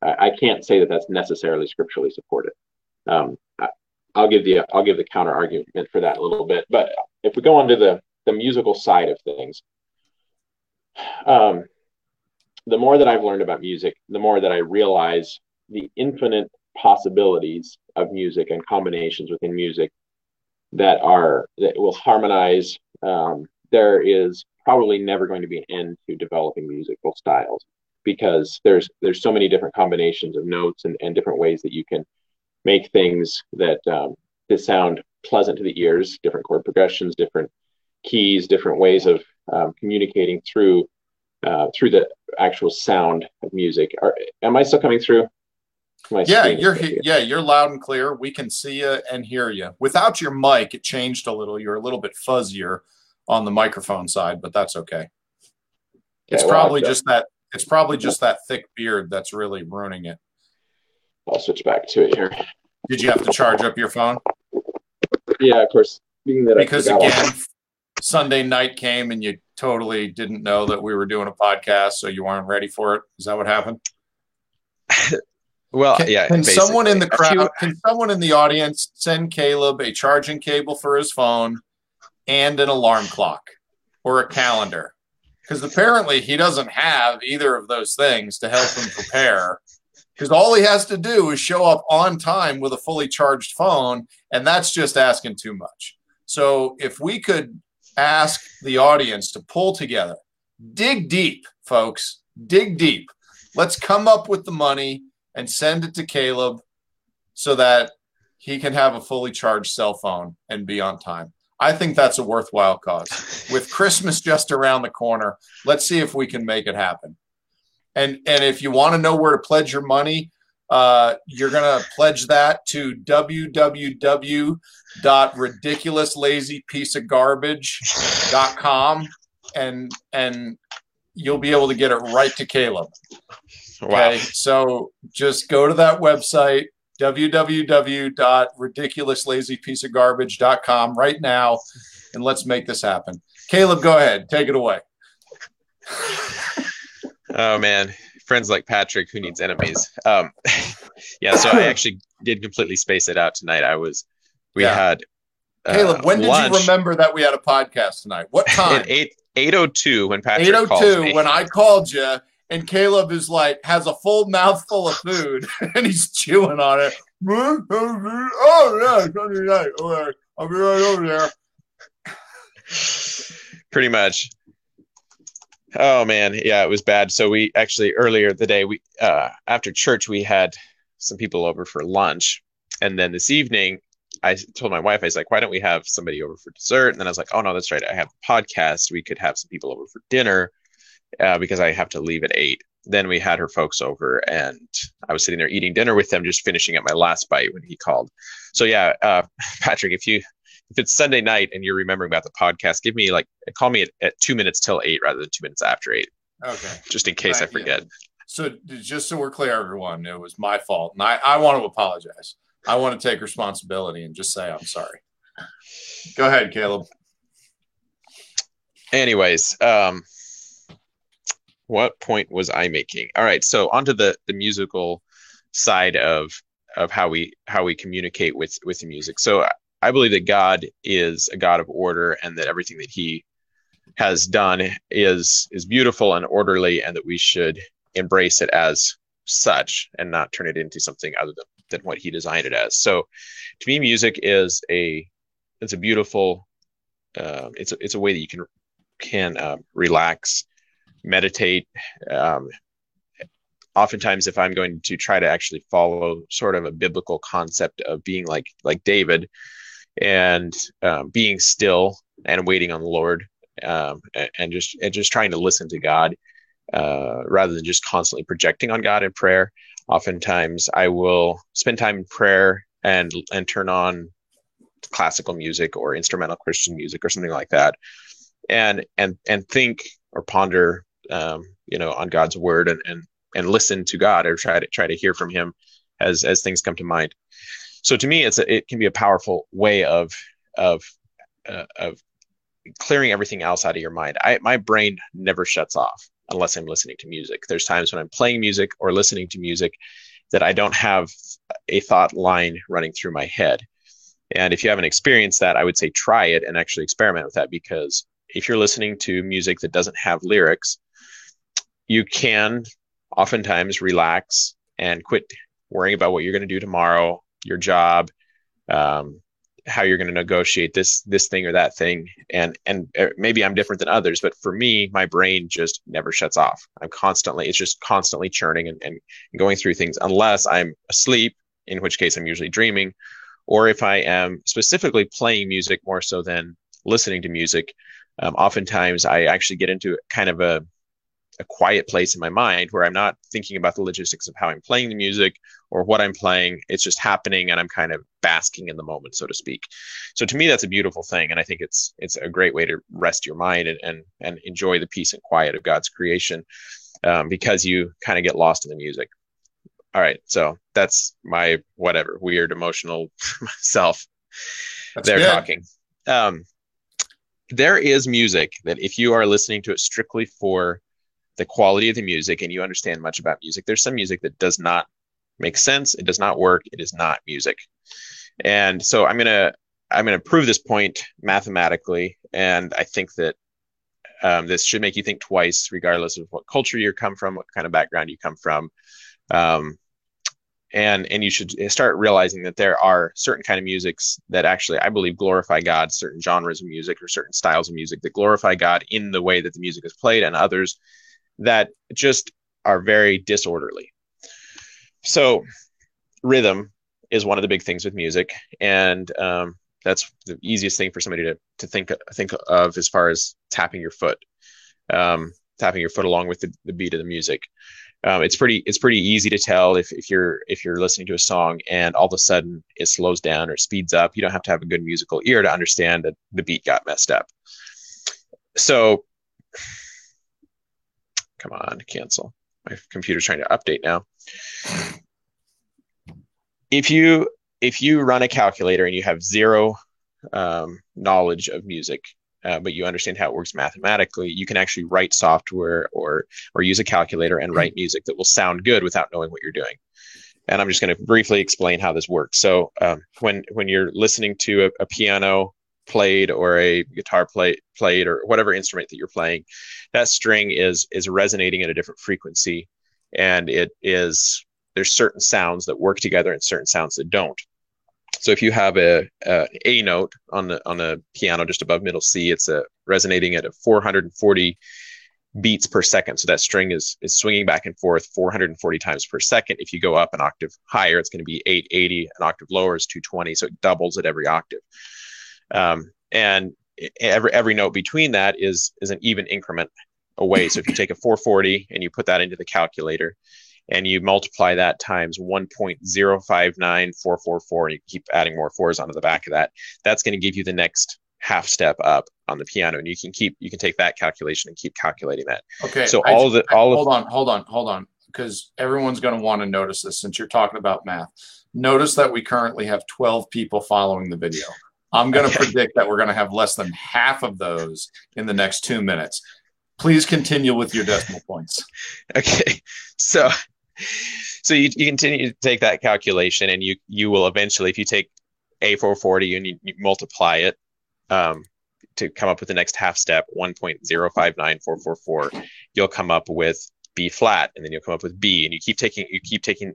I can't say that that's necessarily scripturally supported. I'll give the counter argument for that in a little bit, but if we go on to the musical side of things, the more that I've learned about music, the more that I realize the infinite possibilities of music and combinations within music that will harmonize. There is probably never going to be an end to developing musical styles because there's so many different combinations of notes and different ways that you can make things that sound pleasant to the ears, different chord progressions, different keys, different ways of communicating through the actual sound of music. Am I still coming through? Yeah, you're loud and clear. We can see you and hear you. Without your mic, it changed a little. You're a little bit fuzzier on the microphone side, but that's okay. It's probably just that thick beard that's really ruining it. I'll switch back to it here. Did you have to charge up your phone? Yeah, of course. Because again, Sunday night came and you totally didn't know that we were doing a podcast, so you weren't ready for it. Is that what happened? Well, yeah. Can someone in the crowd, can someone in the audience send Caleb a charging cable for his phone and an alarm clock or a calendar? Because apparently he doesn't have either of those things to help him prepare. Because all he has to do is show up on time with a fully charged phone, and that's just asking too much. So if we could ask the audience to pull together, dig deep, folks, dig deep. Let's come up with the money and send it to Caleb so that he can have a fully charged cell phone and be on time. I think that's a worthwhile cause. With Christmas just around the corner, let's see if we can make it happen. And if you want to know where to pledge your money, you're going to pledge that to www.ridiculouslazypieceofgarbage.com, and you'll be able to get it right to Caleb. Okay, wow. So just go to that website, www.ridiculouslazypieceofgarbage.com right now, and let's make this happen. Caleb, go ahead. Take it away. Oh, man. Friends like Patrick, who needs enemies? Yeah, so I actually did completely space it out tonight. We had Caleb, when did you remember that we had a podcast tonight? What time? At 8:02 when Patrick called me. When I called you, and Caleb is like, has a full mouthful of food, and he's chewing on it. Oh, yeah, Sunday night. Okay, I'll be right over there. Pretty much. Oh, man. Yeah, it was bad. So we actually, earlier the day, after church, we had some people over for lunch. And then this evening, I told my wife, I was like, why don't we have somebody over for dessert? And then I was like, oh, no, that's right. I have a podcast. We could have some people over for dinner. Because I have to leave at 8. Then we had her folks over, and I was sitting there eating dinner with them, just finishing up my last bite when he called. So yeah, Patrick, if it's Sunday night and you're remembering about the podcast, give me call me at 2 minutes till 8 rather than 2 minutes after 8. Okay. Just in case I forget. Yeah. So just so we're clear, everyone, it was my fault, and I want to apologize. I want to take responsibility and just say I'm sorry. Go ahead, Caleb. Anyways, what point was I making? All right, so onto the musical side of how we communicate with the music. So I believe that God is a God of order, and that everything that He has done is beautiful and orderly, and that we should embrace it as such and not turn it into something other than what He designed it as. So to me, music is a beautiful it's a way that you can relax, meditate. Oftentimes, if I'm going to try to actually follow sort of a biblical concept of being like David and being still and waiting on the Lord, and just trying to listen to God rather than just constantly projecting on God in prayer. Oftentimes, I will spend time in prayer and turn on classical music or instrumental Christian music or something like that, and think or ponder, on God's word and listen to God or try to hear from Him as things come to mind. So to me, it can be a powerful way of clearing everything else out of your mind. My brain never shuts off unless I'm listening to music. There's times when I'm playing music or listening to music that I don't have a thought line running through my head. And if you haven't experienced that, I would say try it and actually experiment with that, because if you're listening to music that doesn't have lyrics, you can oftentimes relax and quit worrying about what you're going to do tomorrow, your job, how you're going to negotiate this thing or that thing. And maybe I'm different than others, but for me, my brain just never shuts off. It's just constantly churning and going through things, unless I'm asleep, in which case I'm usually dreaming, or if I am specifically playing music more so than listening to music. Oftentimes I actually get into kind of a quiet place in my mind where I'm not thinking about the logistics of how I'm playing the music or what I'm playing. It's just happening, and I'm kind of basking in the moment, so to speak. So to me, that's a beautiful thing. And I think it's a great way to rest your mind and enjoy the peace and quiet of God's creation, because you kind of get lost in the music. All right. So that's my whatever weird emotional self. That's they're good. Talking. There is music that if you are listening to it strictly for the quality of the music and you understand much about music, there's some music that does not make sense. It does not work. It is not music. And so I'm going to prove this point mathematically. And I think that this should make you think twice, regardless of what culture you come from, what kind of background you come from. And you should start realizing that there are certain kind of musics that actually, I believe, glorify God, certain genres of music or certain styles of music that glorify God in the way that the music is played, and others that just are very disorderly. So rhythm is one of the big things with music. And that's the easiest thing for somebody to think of as far as tapping your foot along with the beat of the music. It's pretty easy to tell if you're listening to a song and all of a sudden it slows down or speeds up. You don't have to have a good musical ear to understand that the beat got messed up. So come on, cancel. My computer's trying to update now. If you run a calculator and you have zero knowledge of music, but you understand how it works mathematically, you can actually write software or use a calculator and write music that will sound good without knowing what you're doing. And I'm just going to briefly explain how this works. So when you're listening to a piano played or a guitar played or whatever instrument that you're playing, that string is resonating at a different frequency. And there's certain sounds that work together and certain sounds that don't. So if you have an A note on the piano just above middle C, it's resonating at a 440 beats per second. So that string is swinging back and forth 440 times per second. If you go up an octave higher, it's going to be 880. An octave lower is 220. So it doubles at every octave. And every note between that is an even increment away. So if you take a 440 and you put that into the calculator, and you multiply that times 1.059444, and you keep adding more fours onto the back of that, that's going to give you the next half step up on the piano. And you can take that calculation and keep calculating that. Okay. So hold on. Because everyone's going to want to notice this since you're talking about math. Notice that we currently have 12 people following the video. I'm going to predict that we're going to have less than half of those in the next 2 minutes. Please continue with your decimal points. Okay. So you continue to take that calculation, and you will eventually, if you take A440 and you multiply it to come up with the next half step, 1.059444, you'll come up with B flat, and then you'll come up with B, and you keep taking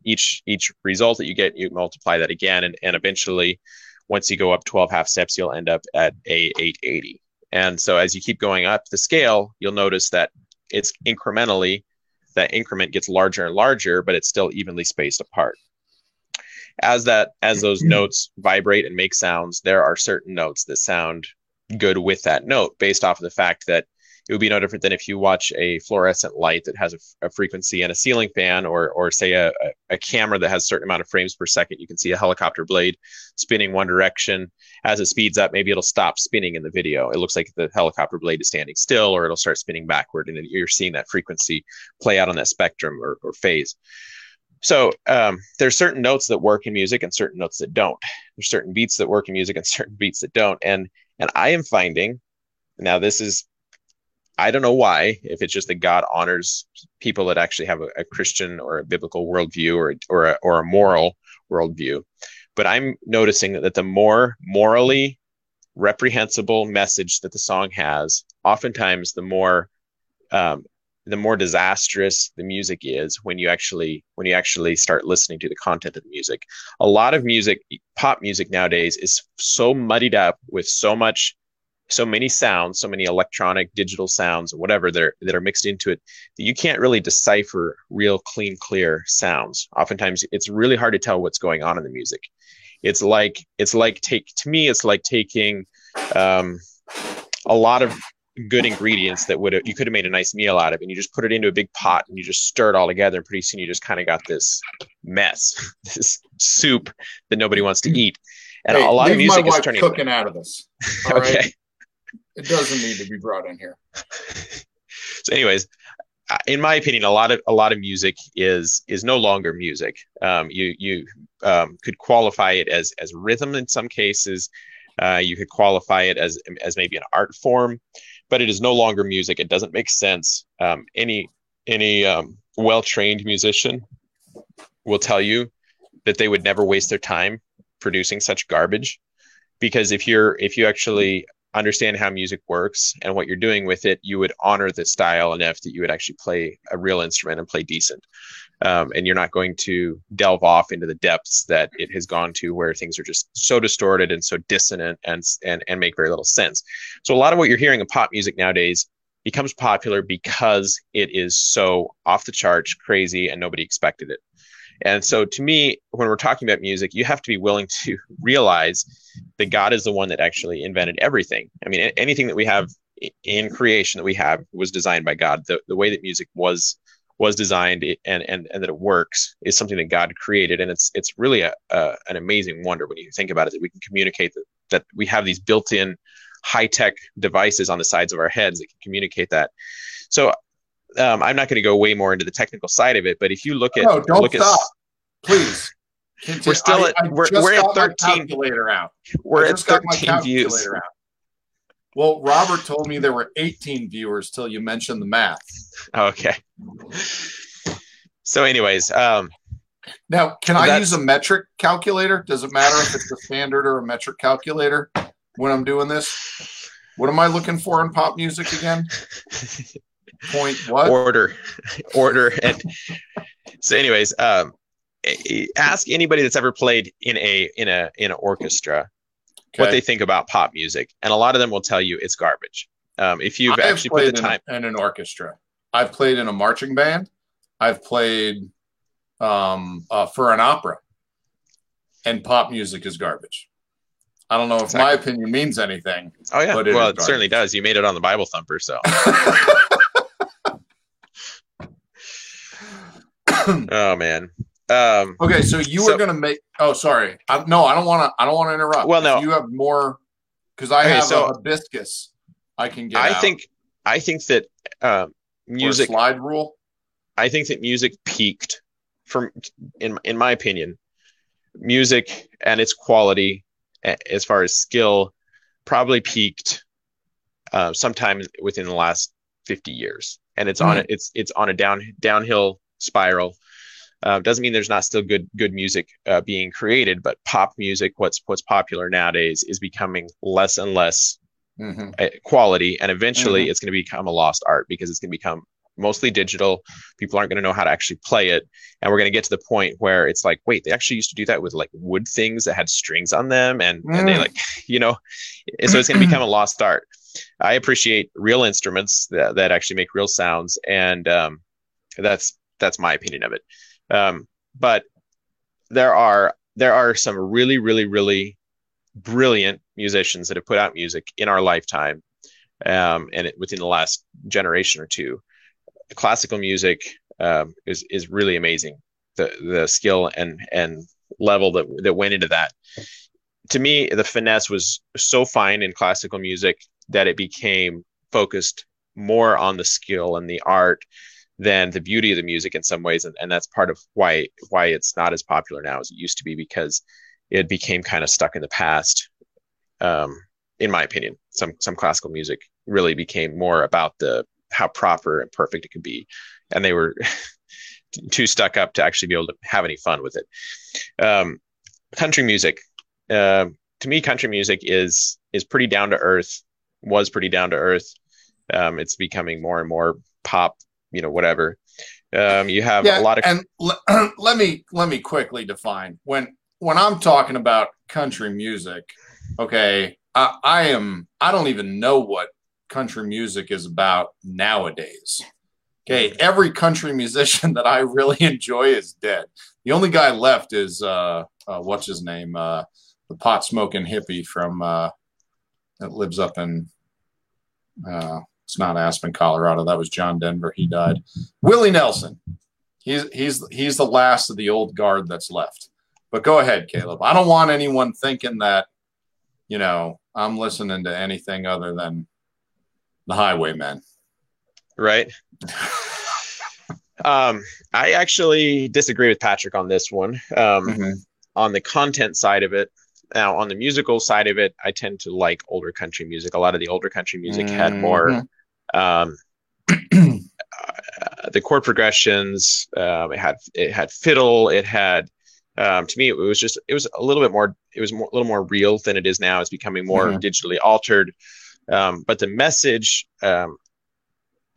each result that you get, you multiply that again, and eventually, once you go up 12 half steps, you'll end up at A880. And so as you keep going up the scale, you'll notice that it's incrementally, that increment gets larger and larger, but it's still evenly spaced apart. As those notes vibrate and make sounds, there are certain notes that sound good with that note based off of the fact that it would be no different than if you watch a fluorescent light that has a frequency and a ceiling fan or say a camera that has a certain amount of frames per second. You can see a helicopter blade spinning one direction. As it speeds up, maybe it'll stop spinning in the video. It looks like the helicopter blade is standing still, or it'll start spinning backward, and you're seeing that frequency play out on that spectrum or phase. So there's certain notes that work in music and certain notes that don't. There's certain beats that work in music and certain beats that don't. And I am finding, now this is, I don't know why, if it's just that God honors people that actually have a Christian or a biblical worldview or a moral worldview. But I'm noticing that the more morally reprehensible message that the song has, oftentimes the more disastrous the music is when you actually start listening to the content of the music. A lot of music, pop music nowadays, is so muddied up with so many sounds, so many electronic digital sounds or whatever that are mixed into it, that you can't really decipher real clean, clear sounds. Oftentimes it's really hard to tell what's going on in the music. It's like taking a lot of good ingredients that would, you could have made a nice meal out of it, and you just put it into a big pot and you just stir it all together, and pretty soon you just kind of got this mess, this soup that nobody wants to eat. And hey, a lot of music is turning cooking out of this. All okay. Right? It doesn't need to be brought in here. So anyways, in my opinion, a lot of music is no longer music. You could qualify it as rhythm in some cases. You could qualify it as maybe an art form, but it is no longer music. It doesn't make sense. Any well-trained musician will tell you that they would never waste their time producing such garbage, because if you actually understand how music works and what you're doing with it, you would honor the style enough that you would actually play a real instrument and play decent. And you're not going to delve off into the depths that it has gone to, where things are just so distorted and so dissonant and make very little sense. So a lot of what you're hearing in pop music nowadays becomes popular because it is so off the charts, crazy, and nobody expected it. And so to me, when we're talking about music, you have to be willing to realize that God is the one that actually invented everything. I mean, anything that we have in creation that we have was designed by God. The way that music was designed and that it works is something that God created. And it's really an amazing wonder when you think about it, that we can communicate that we have these built-in high-tech devices on the sides of our heads that can communicate that. So I'm not going to go way more into the technical side of it, but if you look at... No, don't look stop. At, please. Continue. We're still at... We're at 13... Out. We're at 13 views. Out. Well, Robert told me there were 18 viewers till you mentioned the math. Okay. So anyways... now, can I use a metric calculator? Does it matter if it's a standard or a metric calculator when I'm doing this? What am I looking for in pop music again? Point what? Order and so anyways, ask anybody that's ever played in an orchestra what they think about pop music, and a lot of them will tell you it's garbage. If you've actually played put the time in an orchestra, I've played in a marching band, I've played for an opera, and pop music is garbage. I don't know if my opinion means anything. Oh yeah, but it certainly does. You made it on the Bible Thumper, so. Oh man. Okay, so were going to make. Oh, sorry. I don't want to. I don't want to interrupt. Well, no. If you have more, because I have a hibiscus. I can get. I think that music. Or a slide rule. I think that music peaked, in my opinion, music and its quality, as far as skill, probably peaked sometime within the last 50 years, and it's on it's on a downhill spiral. Doesn't mean there's not still good music being created, but pop music, what's popular nowadays, is becoming less and less quality, and eventually it's going to become a lost art, because it's going to become mostly digital. People aren't going to know how to actually play it, and we're going to get to the point where it's like, wait, they actually used to do that with like wood things that had strings on them, and they like, you know, so it's going to become a lost art. I appreciate real instruments that actually make real sounds, and that's my opinion of it. But there are some really, really, really brilliant musicians that have put out music in our lifetime, within the last generation or two. Classical music is really amazing. The skill and level that went into that. To me, the finesse was so fine in classical music that it became focused more on the skill and the art than the beauty of the music in some ways. And that's part of why it's not as popular now as it used to be, because it became kind of stuck in the past. In my opinion, some classical music really became more about how proper and perfect it could be, and they were too stuck up to actually be able to have any fun with it. Country music, to me, country music is pretty down to earth. Was pretty down to earth. It's becoming more and more pop, you know, whatever. You have a lot of. And let me quickly define when I'm talking about country music. Okay, I don't even know what country music is about nowadays. Okay, every country musician that I really enjoy is dead. The only guy left is what's his name, the pot smoking hippie from that lives up in It's not Aspen, Colorado. That was John Denver. He died. Willie Nelson. He's the last of the old guard that's left. But go ahead, Caleb. I don't want anyone thinking that, you know, I'm listening to anything other than the Highwaymen. Right. I actually disagree with Patrick on this one. On the content side of it. Now, on the musical side of it, I tend to like older country music. A lot of the older country music had more the chord progressions. It had fiddle. It had to me, it was a little bit more. It was more, a little more real than it is now. It's becoming more digitally altered, but the message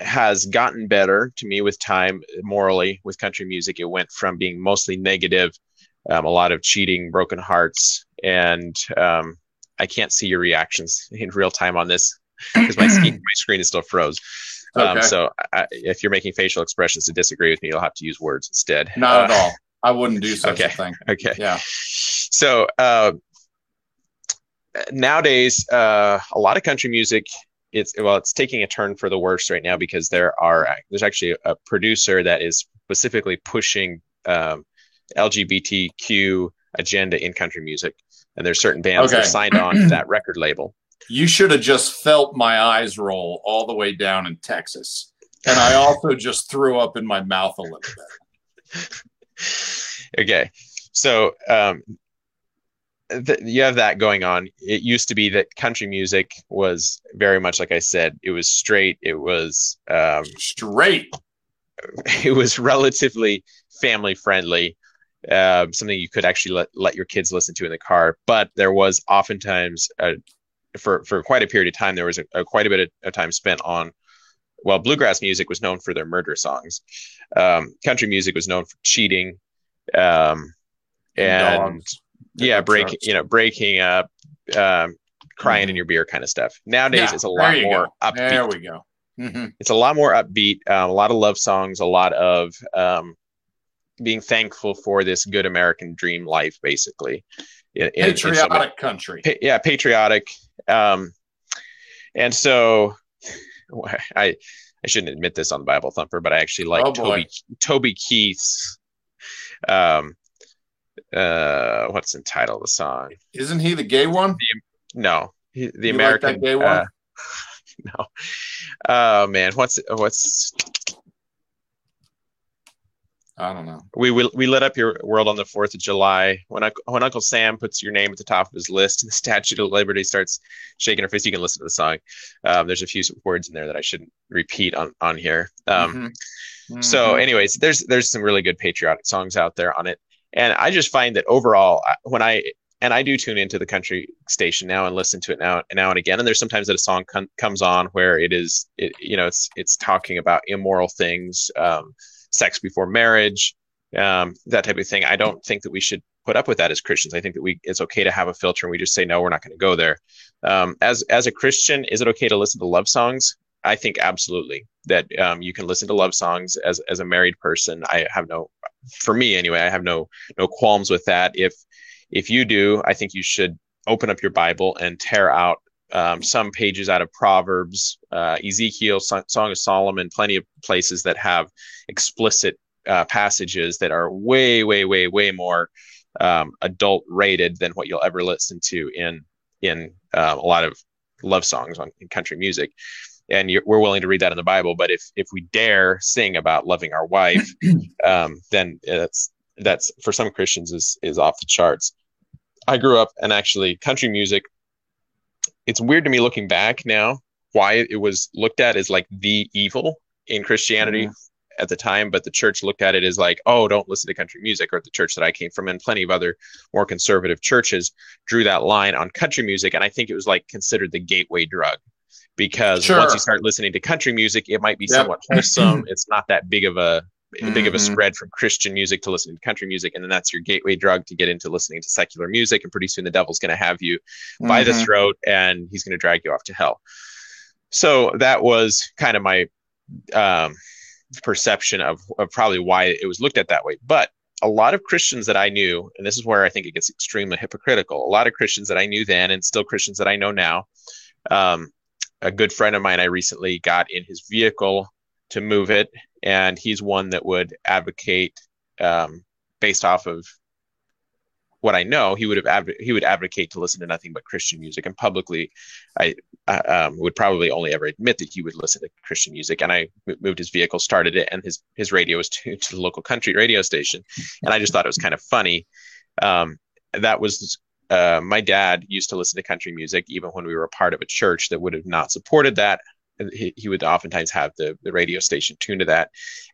has gotten better to me with time. Morally, with country music, it went from being mostly negative. A lot of cheating, broken hearts, and I can't see your reactions in real time on this because my screen is still froze. Okay. So if you're making facial expressions to disagree with me, you'll have to use words instead. Not at all. I wouldn't do such a thing. Okay. Yeah. So nowadays, a lot of country music, it's taking a turn for the worse right now because there's actually a producer that is specifically pushing LGBTQ agenda in country music, and there's certain bands that are signed on to that record label. You should have just felt my eyes roll all the way down in Texas, and I also just threw up in my mouth a little bit. Okay, so you have that going on. It used to be that country music was very much, like I said, it was straight. It was straight. It was relatively family friendly. Something you could actually let your kids listen to in the car, but there was oftentimes for quite a period of time there was quite a bit of time spent on. Well, bluegrass music was known for their murder songs. Country music was known for cheating, and breaking up, crying in your beer kind of stuff. Nowadays, it's a lot more upbeat. There we go. Mm-hmm. It's a lot more upbeat. A lot of love songs. A lot of being thankful for this good American dream life, basically. Patriotic country. Patriotic. And so I shouldn't admit this on the Bible Thumper, but I actually like Toby Keith's, what's the title of the song? Isn't he the gay one? The American. Like that gay one? No. Oh, man. What's I don't know. We lit up your world on the 4th of July. When Uncle Sam puts your name at the top of his list, the Statue of Liberty starts shaking her fist. You can listen to the song. There's a few words in there that I shouldn't repeat on here. So anyways, there's some really good patriotic songs out there on it. And I just find that overall, I do tune into the country station now and listen to it now and again. And there's sometimes that a song comes on where it's talking about immoral things, sex before marriage, that type of thing. I don't think that we should put up with that as Christians. I think that it's okay to have a filter and we just say, no, we're not going to go there. As a Christian, is it okay to listen to love songs? I think absolutely that you can listen to love songs as a married person. I have no qualms with that. If you do, I think you should open up your Bible and tear out some pages out of Proverbs, Ezekiel, Song of Solomon, plenty of places that have explicit passages that are way, way, way, way more adult rated than what you'll ever listen to in a lot of love songs in country music. And we're willing to read that in the Bible. But if we dare sing about loving our wife, then that's for some Christians is off the charts. I grew up and actually country music. It's weird to me looking back now why it was looked at as like the evil in Christianity at the time, but the church looked at it as like, oh, don't listen to country music, or at the church that I came from and plenty of other more conservative churches drew that line on country music. And I think it was like considered the gateway drug because once you start listening to country music, it might be somewhat wholesome. It's not that big of a spread from Christian music to listening to country music. And then that's your gateway drug to get into listening to secular music. And pretty soon the devil's going to have you by the throat and he's going to drag you off to hell. So that was kind of my perception of probably why it was looked at that way. But a lot of Christians that I knew, and this is where I think it gets extremely hypocritical. A lot of Christians that I knew then and still Christians that I know now a good friend of mine I recently got in his vehicle to move it, and he's one that would advocate, based off of what I know, he would advocate to listen to nothing but Christian music, and publicly I would probably only ever admit that he would listen to Christian music. And I moved his vehicle, started it, and his radio was tuned to the local country radio station, and I just thought it was kind of funny. That was my dad used to listen to country music even when we were a part of a church that would have not supported that. He would oftentimes have the radio station tuned to that.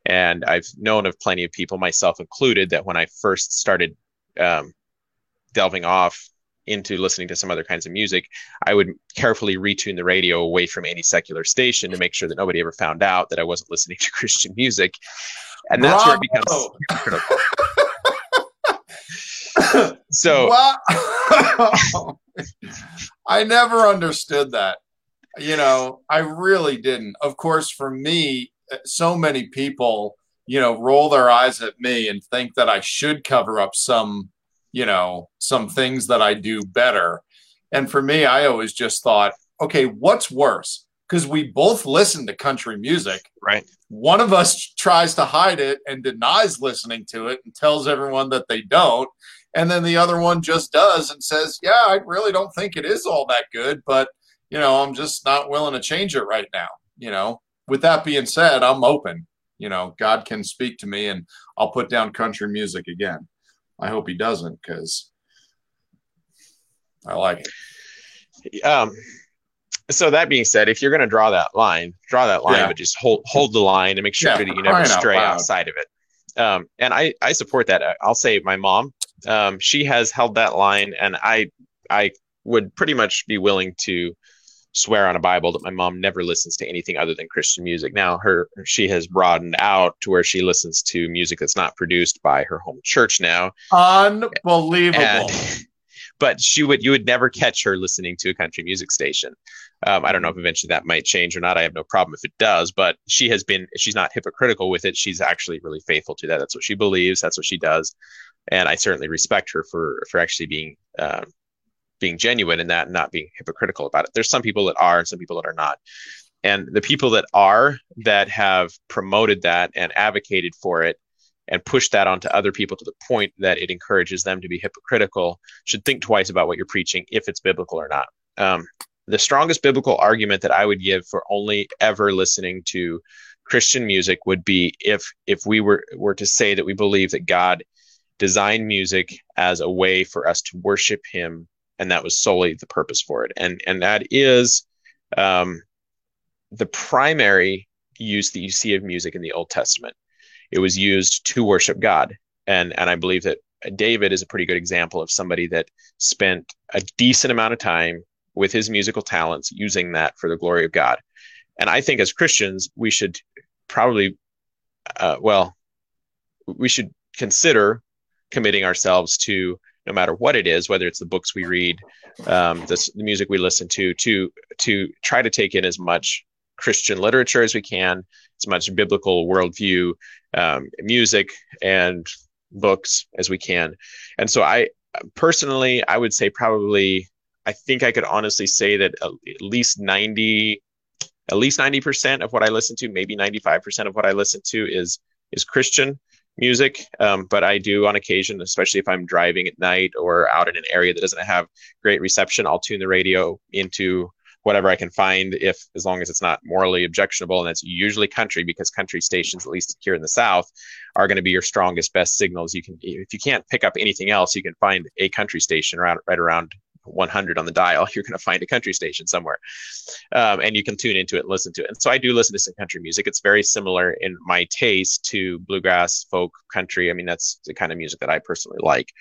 And I've known of plenty of people, myself included, that when I first started delving off into listening to some other kinds of music, I would carefully retune the radio away from any secular station to make sure that nobody ever found out that I wasn't listening to Christian music. And that's where it becomes so. Wow. I never understood that. You know, I really didn't. Of course, for me, so many people, you know, roll their eyes at me and think that I should cover up some things that I do better. And for me, I always just thought, okay, what's worse? Because we both listen to country music. Right. One of us tries to hide it and denies listening to it and tells everyone that they don't. And then the other one just does and says, yeah, I really don't think it is all that good, but you know, I'm just not willing to change it right now. You know, with that being said, I'm open. You know, God can speak to me and I'll put down country music again. I hope he doesn't, because I like it. So that being said, if you're going to draw that line, yeah. But just hold the line and make sure that you never stray outside of it. And I support that. I'll say my mom, she has held that line, and I would pretty much be willing to swear on a Bible that my mom never listens to anything other than Christian music. Now she has broadened out to where she listens to music that's not produced by her home church now. Unbelievable. But you would never catch her listening to a country music station. I don't know if eventually that might change or not. I have no problem if it does, but she's not hypocritical with it. She's actually really faithful to that. That's what she believes. That's what she does. And I certainly respect her for actually being genuine in that and not being hypocritical about it. There's some people that are and some people that are not. And the people that are, that have promoted that and advocated for it and pushed that onto other people to the point that it encourages them to be hypocritical, should think twice about what you're preaching, if it's biblical or not. The strongest biblical argument that I would give for only ever listening to Christian music would be if we were to say that we believe that God designed music as a way for us to worship him, and that was solely the purpose for it. And that is the primary use that you see of music in the Old Testament. It was used to worship God. And I believe that David is a pretty good example of somebody that spent a decent amount of time with his musical talents using that for the glory of God. And I think as Christians, we should probably, we should consider committing ourselves to, no matter what it is, whether it's the books we read, the music we listen to try to take in as much Christian literature as we can, as much biblical worldview, music and books as we can. And so I personally, I would say probably, I think I could honestly say that at least 90% of what I listen to, maybe 95% of what I listen to is Christian music, but I do on occasion, especially if I'm driving at night or out in an area that doesn't have great reception, I'll tune the radio into whatever I can find, as long as it's not morally objectionable. And that's usually country, because country stations, at least here in the South, are going to be your strongest, best signals. If you can't pick up anything else, you can find a country station right around 100 on the dial. You're going to find a country station somewhere, and you can tune into it and listen to it. And so I do listen to some country music. It's very similar in my taste to bluegrass, folk, country. I mean, that's the kind of music that I personally like.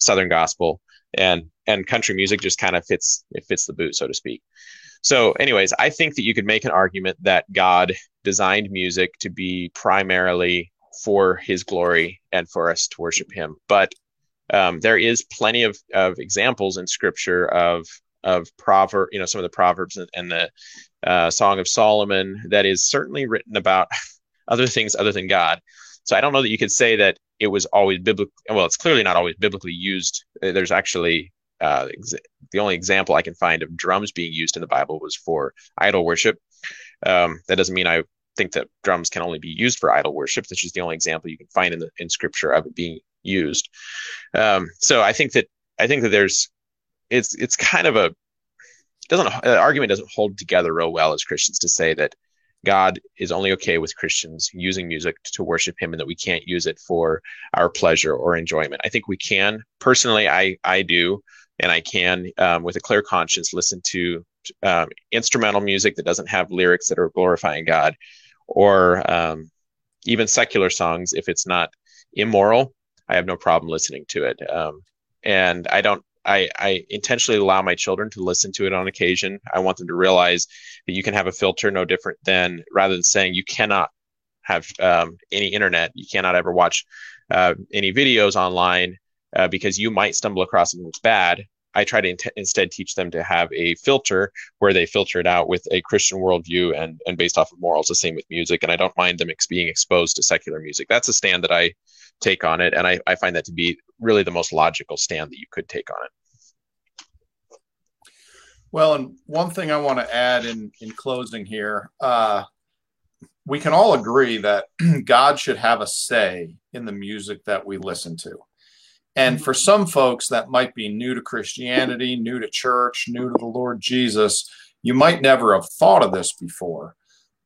Southern gospel and country music just kind of fits the boot, so to speak. So anyways, I think that you could make an argument that God designed music to be primarily for his glory and for us to worship him. But there is plenty of examples in Scripture of proverb, you know, some of the Proverbs and the Song of Solomon that is certainly written about other things other than God. So I don't know that you could say that it was always biblical. Well, it's clearly not always biblically used. There's actually the only example I can find of drums being used in the Bible was for idol worship. That doesn't mean I think that drums can only be used for idol worship. That's just the only example you can find in scripture of it being used. So I think that it's kind of argument doesn't hold together real well as Christians to say that God is only okay with Christians using music to worship him and that we can't use it for our pleasure or enjoyment. I think we can. Personally, I do. And I can, with a clear conscience, listen to instrumental music that doesn't have lyrics that are glorifying God, or even secular songs. If it's not immoral, I have no problem listening to it. And I don't. I intentionally allow my children to listen to it on occasion. I want them to realize that you can have a filter no different than, rather than saying you cannot have any internet, you cannot ever watch any videos online because you might stumble across something that's bad. I try to instead teach them to have a filter where they filter it out with a Christian worldview and based off of morals, the same with music. And I don't mind them being exposed to secular music. That's a stand that I take on it. And I find that to be really the most logical stand that you could take on it. Well, and one thing I want to add in closing here, we can all agree that God should have a say in the music that we listen to. And for some folks that might be new to Christianity, new to church, new to the Lord Jesus, you might never have thought of this before.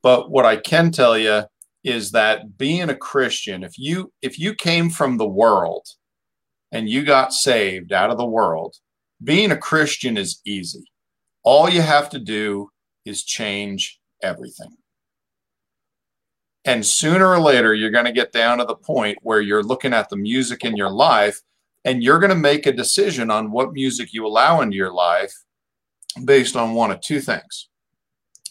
But what I can tell you is that being a Christian, if you came from the world and you got saved out of the world, being a Christian is easy. All you have to do is change everything. And sooner or later, you're going to get down to the point where you're looking at the music in your life and you're going to make a decision on what music you allow into your life based on one of two things.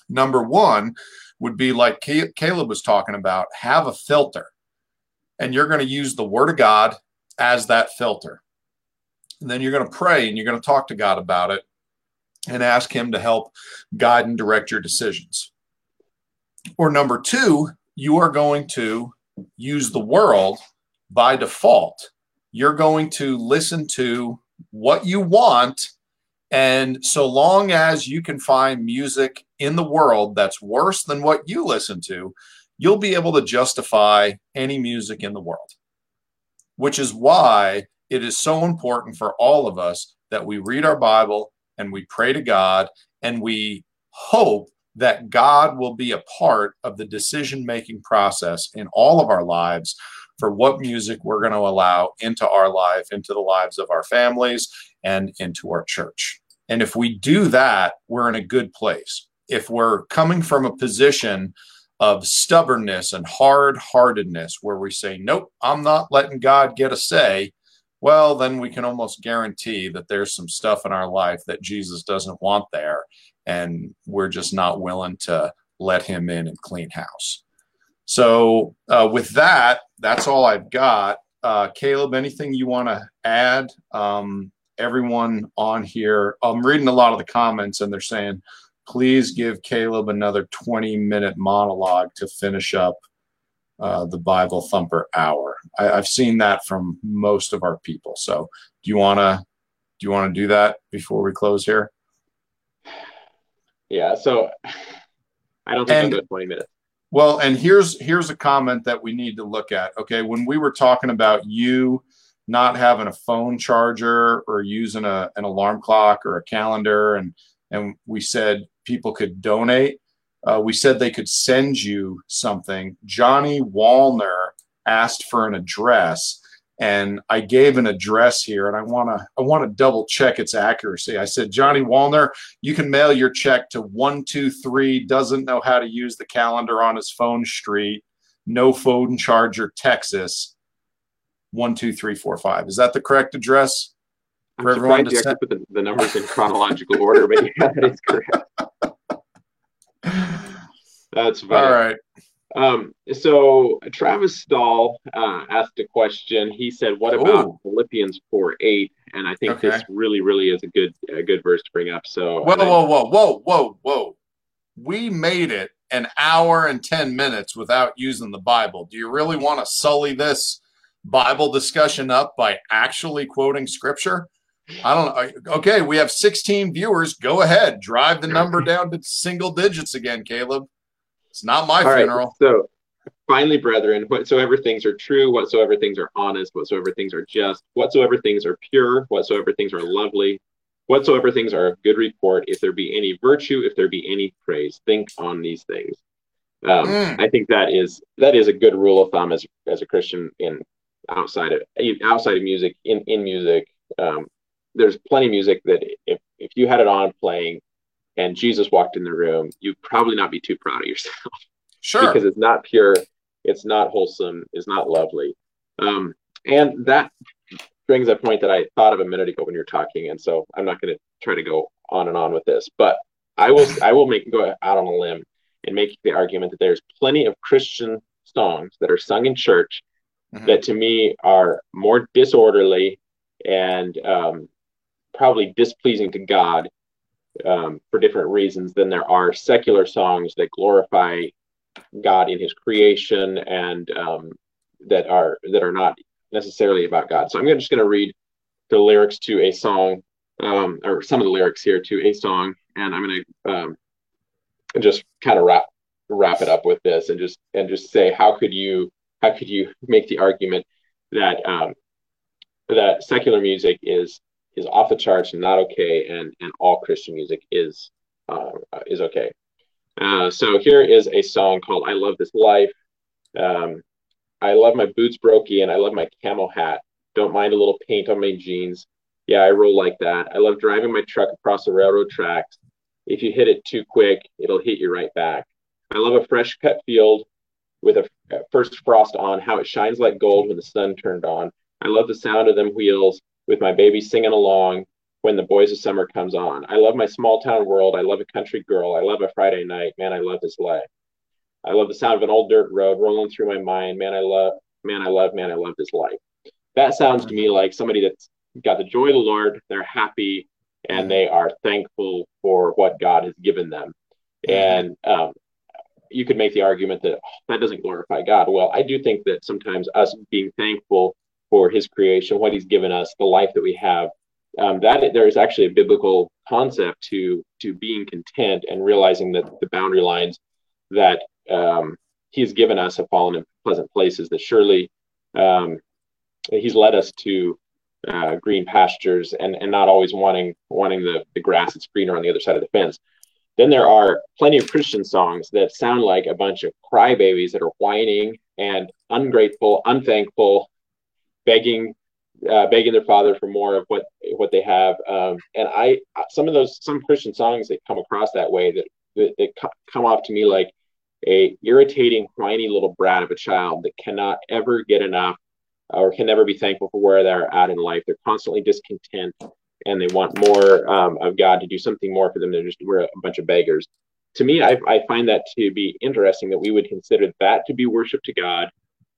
Number one would be like Caleb was talking about, have a filter. And you're going to use the Word of God as that filter. And then you're going to pray and you're going to talk to God about it and ask him to help guide and direct your decisions. Or number two, you are going to use the world by default. You're going to listen to what you want. And so long as you can find music in the world that's worse than what you listen to, you'll be able to justify any music in the world, which is why it is so important for all of us that we read our Bible and we pray to God and we hope that God will be a part of the decision-making process in all of our lives for what music we're going to allow into our life, into the lives of our families, and into our church. And if we do that, we're in a good place. If we're coming from a position of stubbornness and hard-heartedness where we say, nope, I'm not letting God get a say, well, then we can almost guarantee that there's some stuff in our life that Jesus doesn't want there. And we're just not willing to let him in and clean house. So with that, that's all I've got. Caleb, anything you want to add? Everyone on here, I'm reading a lot of the comments and they're saying, please give Caleb another 20-minute monologue to finish up the Bible Thumper hour. I've seen that from most of our people. So do you want to do that before we close here? Yeah, so I don't think I'll do it 20 minutes. Well, and here's a comment that we need to look at. Okay, when we were talking about you not having a phone charger or using an alarm clock or a calendar, and we said people could donate, we said they could send you something. Johnny Wallner asked for an address, and I gave an address here, and I want to double check its accuracy. I said, Johnny Wallner, you can mail your check to 123 doesn't know how to use the calendar on his phone street, no phone charger, Texas 12345. Is that the correct address? I'm surprised you actually put the numbers in chronological order, but yeah, that is correct. That's funny. All right. So Travis Stahl asked a question. He said, what about Philippians 4:8? And I think this really, really is a good verse to bring up. So whoa. We made it an hour and 10 minutes without using the Bible. Do you really want to sully this Bible discussion up by actually quoting scripture? I don't know. Okay, we have 16 viewers. Go ahead. Drive the number down to single digits again, Caleb. It's not my funeral. Right, so, finally, brethren, whatsoever things are true, whatsoever things are honest, whatsoever things are just, whatsoever things are pure, whatsoever things are lovely, whatsoever things are of good report, if there be any virtue, if there be any praise, think on these things. I think that is a good rule of thumb as a Christian outside of music, in music. There's plenty of music that if you had it on playing and Jesus walked in the room, you'd probably not be too proud of yourself. Sure. Because it's not pure. It's not wholesome. It's not lovely. And that brings a point that I thought of a minute ago when you were talking. And so I'm not going to try to go on and on with this, but I will go out on a limb and make the argument that there's plenty of Christian songs that are sung in church that to me are more disorderly and probably displeasing to God for different reasons than there are secular songs that glorify God in his creation and that are not necessarily about God. So I'm just going to read the lyrics to a song or some of the lyrics here to a song. And I'm going to just kind of wrap it up with this and just say, how could you make the argument that that secular music is off the charts and not okay, and all Christian music is okay. So here is a song called "I Love This Life." I love my boots brokey and I love my camel hat. Don't mind a little paint on my jeans. Yeah, I roll like that. I love driving my truck across the railroad tracks. If you hit it too quick, it'll hit you right back. I love a fresh cut field with a first frost on, how it shines like gold when the sun turned on. I love the sound of them wheels with my baby singing along when the boys of summer comes on. I love my small town world. I love a country girl. I love a Friday night. Man, I love this life. I love the sound of an old dirt road rolling through my mind. Man, I love this life. That sounds to me like somebody that's got the joy of the Lord. They're happy and they are thankful for what God has given them. And you could make the argument that that doesn't glorify God. Well, I do think that sometimes us being thankful for his creation, what he's given us, the life that we have, that there is actually a biblical concept to being content and realizing that the boundary lines that he's given us have fallen in pleasant places, that surely he's led us to green pastures and not always wanting the grass that's greener on the other side of the fence. Then there are plenty of Christian songs that sound like a bunch of crybabies that are whining and ungrateful, unthankful, begging their father for more of what they have, and some Christian songs that come across that way that come off to me like a irritating, whiny little brat of a child that cannot ever get enough or can never be thankful for where they're at in life. They're constantly discontent and they want more of God to do something more for them. We're a bunch of beggars. To me, I find that to be interesting that we would consider that to be worship to God,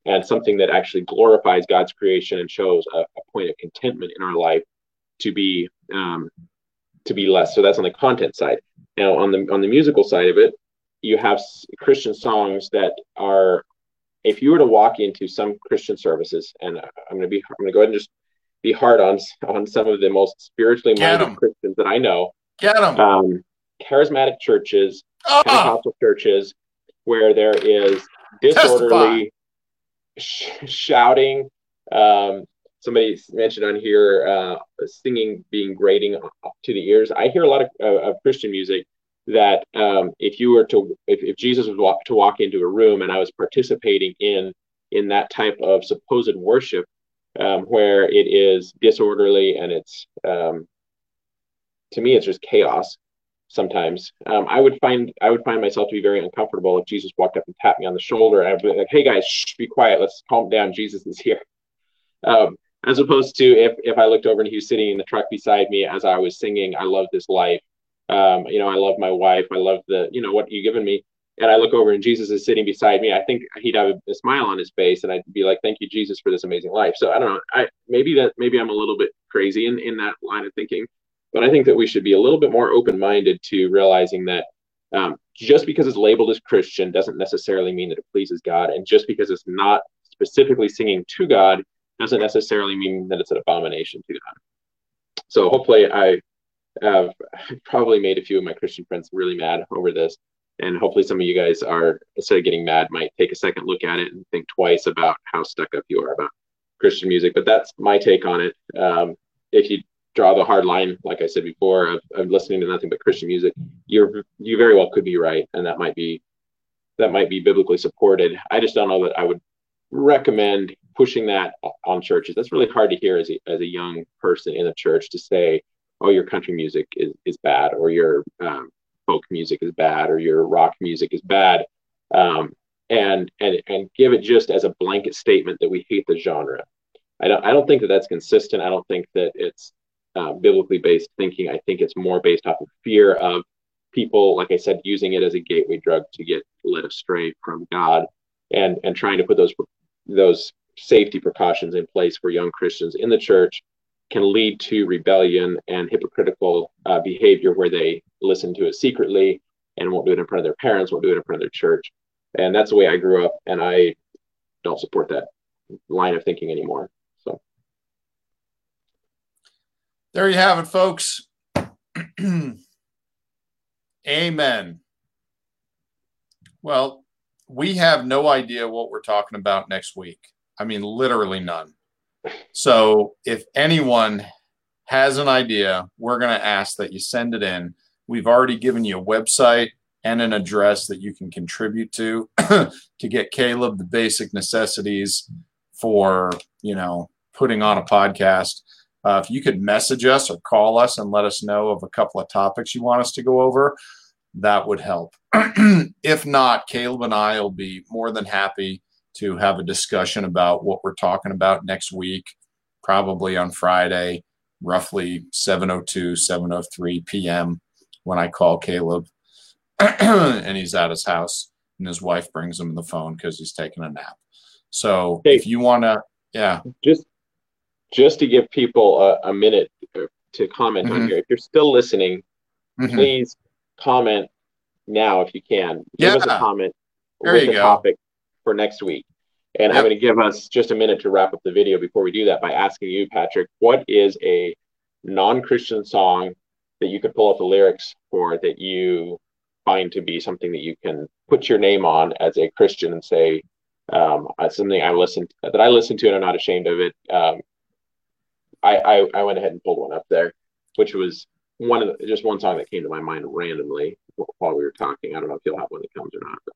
and something that actually glorifies God's creation and shows a point of contentment in our life to be less. So that's on the content side. Now on the musical side of it, you have Christian songs that are, if you were to walk into some Christian services, and I'm going to go ahead and just be hard on some of the most spiritually minded Christians that I know. Get them. Charismatic churches, Pentecostal churches, where there is disorderly. Testify. Shouting. Somebody mentioned on here singing being grating to the ears. I hear a lot of Christian music that if Jesus was to walk into a room and I was participating in that type of supposed worship where it is disorderly and it's to me it's just chaos sometimes, I would find myself to be very uncomfortable if Jesus walked up and tapped me on the shoulder and I'd be like, hey guys, be quiet, let's calm down, Jesus is here. As opposed to if I looked over and he was sitting in the truck beside me as I was singing, I love this life, I love my wife, I love the, what you've given me, and I look over and Jesus is sitting beside me, I think he'd have a smile on his face and I'd be like, thank you Jesus for this amazing life. So I don't know, maybe I'm a little bit crazy in that line of thinking. But I think that we should be a little bit more open-minded to realizing that just because it's labeled as Christian doesn't necessarily mean that it pleases God. And just because it's not specifically singing to God doesn't necessarily mean that it's an abomination to God. So hopefully I have probably made a few of my Christian friends really mad over this. And hopefully some of you guys are, instead of getting mad, might take a second look at it and think twice about how stuck up you are about Christian music. But that's my take on it. If you draw the hard line, like I said before, of listening to nothing but Christian music, you very well could be right. And that might be biblically supported. I just don't know that I would recommend pushing that on churches. That's really hard to hear as a young person in a church to say, oh, your country music is bad, or your folk music is bad, or your rock music is bad, and give it just as a blanket statement that we hate the genre. I don't think that that's consistent. I don't think that it's biblically based thinking. I think it's more based off of fear of people, like I said, using it as a gateway drug to get led astray from God, and trying to put those safety precautions in place for young Christians in the church can lead to rebellion and hypocritical behavior, where they listen to it secretly and won't do it in front of their parents, won't do it in front of their church. And that's the way I grew up, and I don't support that line of thinking anymore. So there you have it, folks. Amen. Well, we have no idea what we're talking about next week. I mean, literally none. So if anyone has an idea, we're going to ask that you send it in. We've already given you a website and an address that you can contribute to to get Caleb the basic necessities for, putting on a podcast. If you could message us or call us and let us know of a couple of topics you want us to go over, that would help. If not, Caleb and I will be more than happy to have a discussion about what we're talking about next week, probably on Friday, roughly 7:02, 7:03 p.m. when I call Caleb and he's at his house and his wife brings him the phone because he's taking a nap. So hey, if you want to, yeah. Just to give people a minute to comment on here, if you're still listening, please comment now if you can. Give us a comment with the topic for next week. And I'm going to give us just a minute to wrap up the video before we do that by asking you, Patrick, what is a non-Christian song that you could pull up the lyrics for that you find to be something that you can put your name on as a Christian and say, something I listen to and I'm not ashamed of it. I went ahead and pulled one up there, which was one song that came to my mind randomly while we were talking. I don't know if you'll have one that comes or not. But.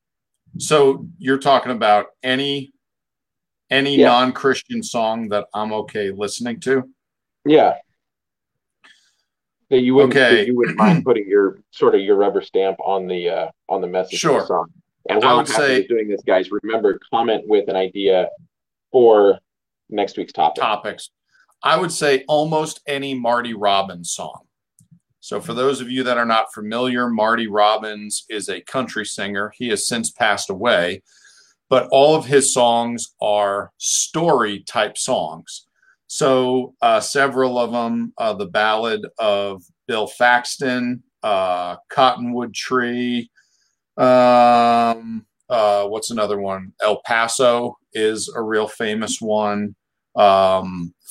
So you're talking about any non-Christian song that I'm okay listening to? Yeah. That you wouldn't mind putting your rubber stamp on the message of the song. And while I'm doing this, guys, remember, comment with an idea for next week's topics. I would say almost any Marty Robbins song. So for those of you that are not familiar, Marty Robbins is a country singer. He has since passed away, but all of his songs are story type songs. So several of them, the Ballad of Bill Faxton, Cottonwood Tree, what's another one? El Paso is a real famous one.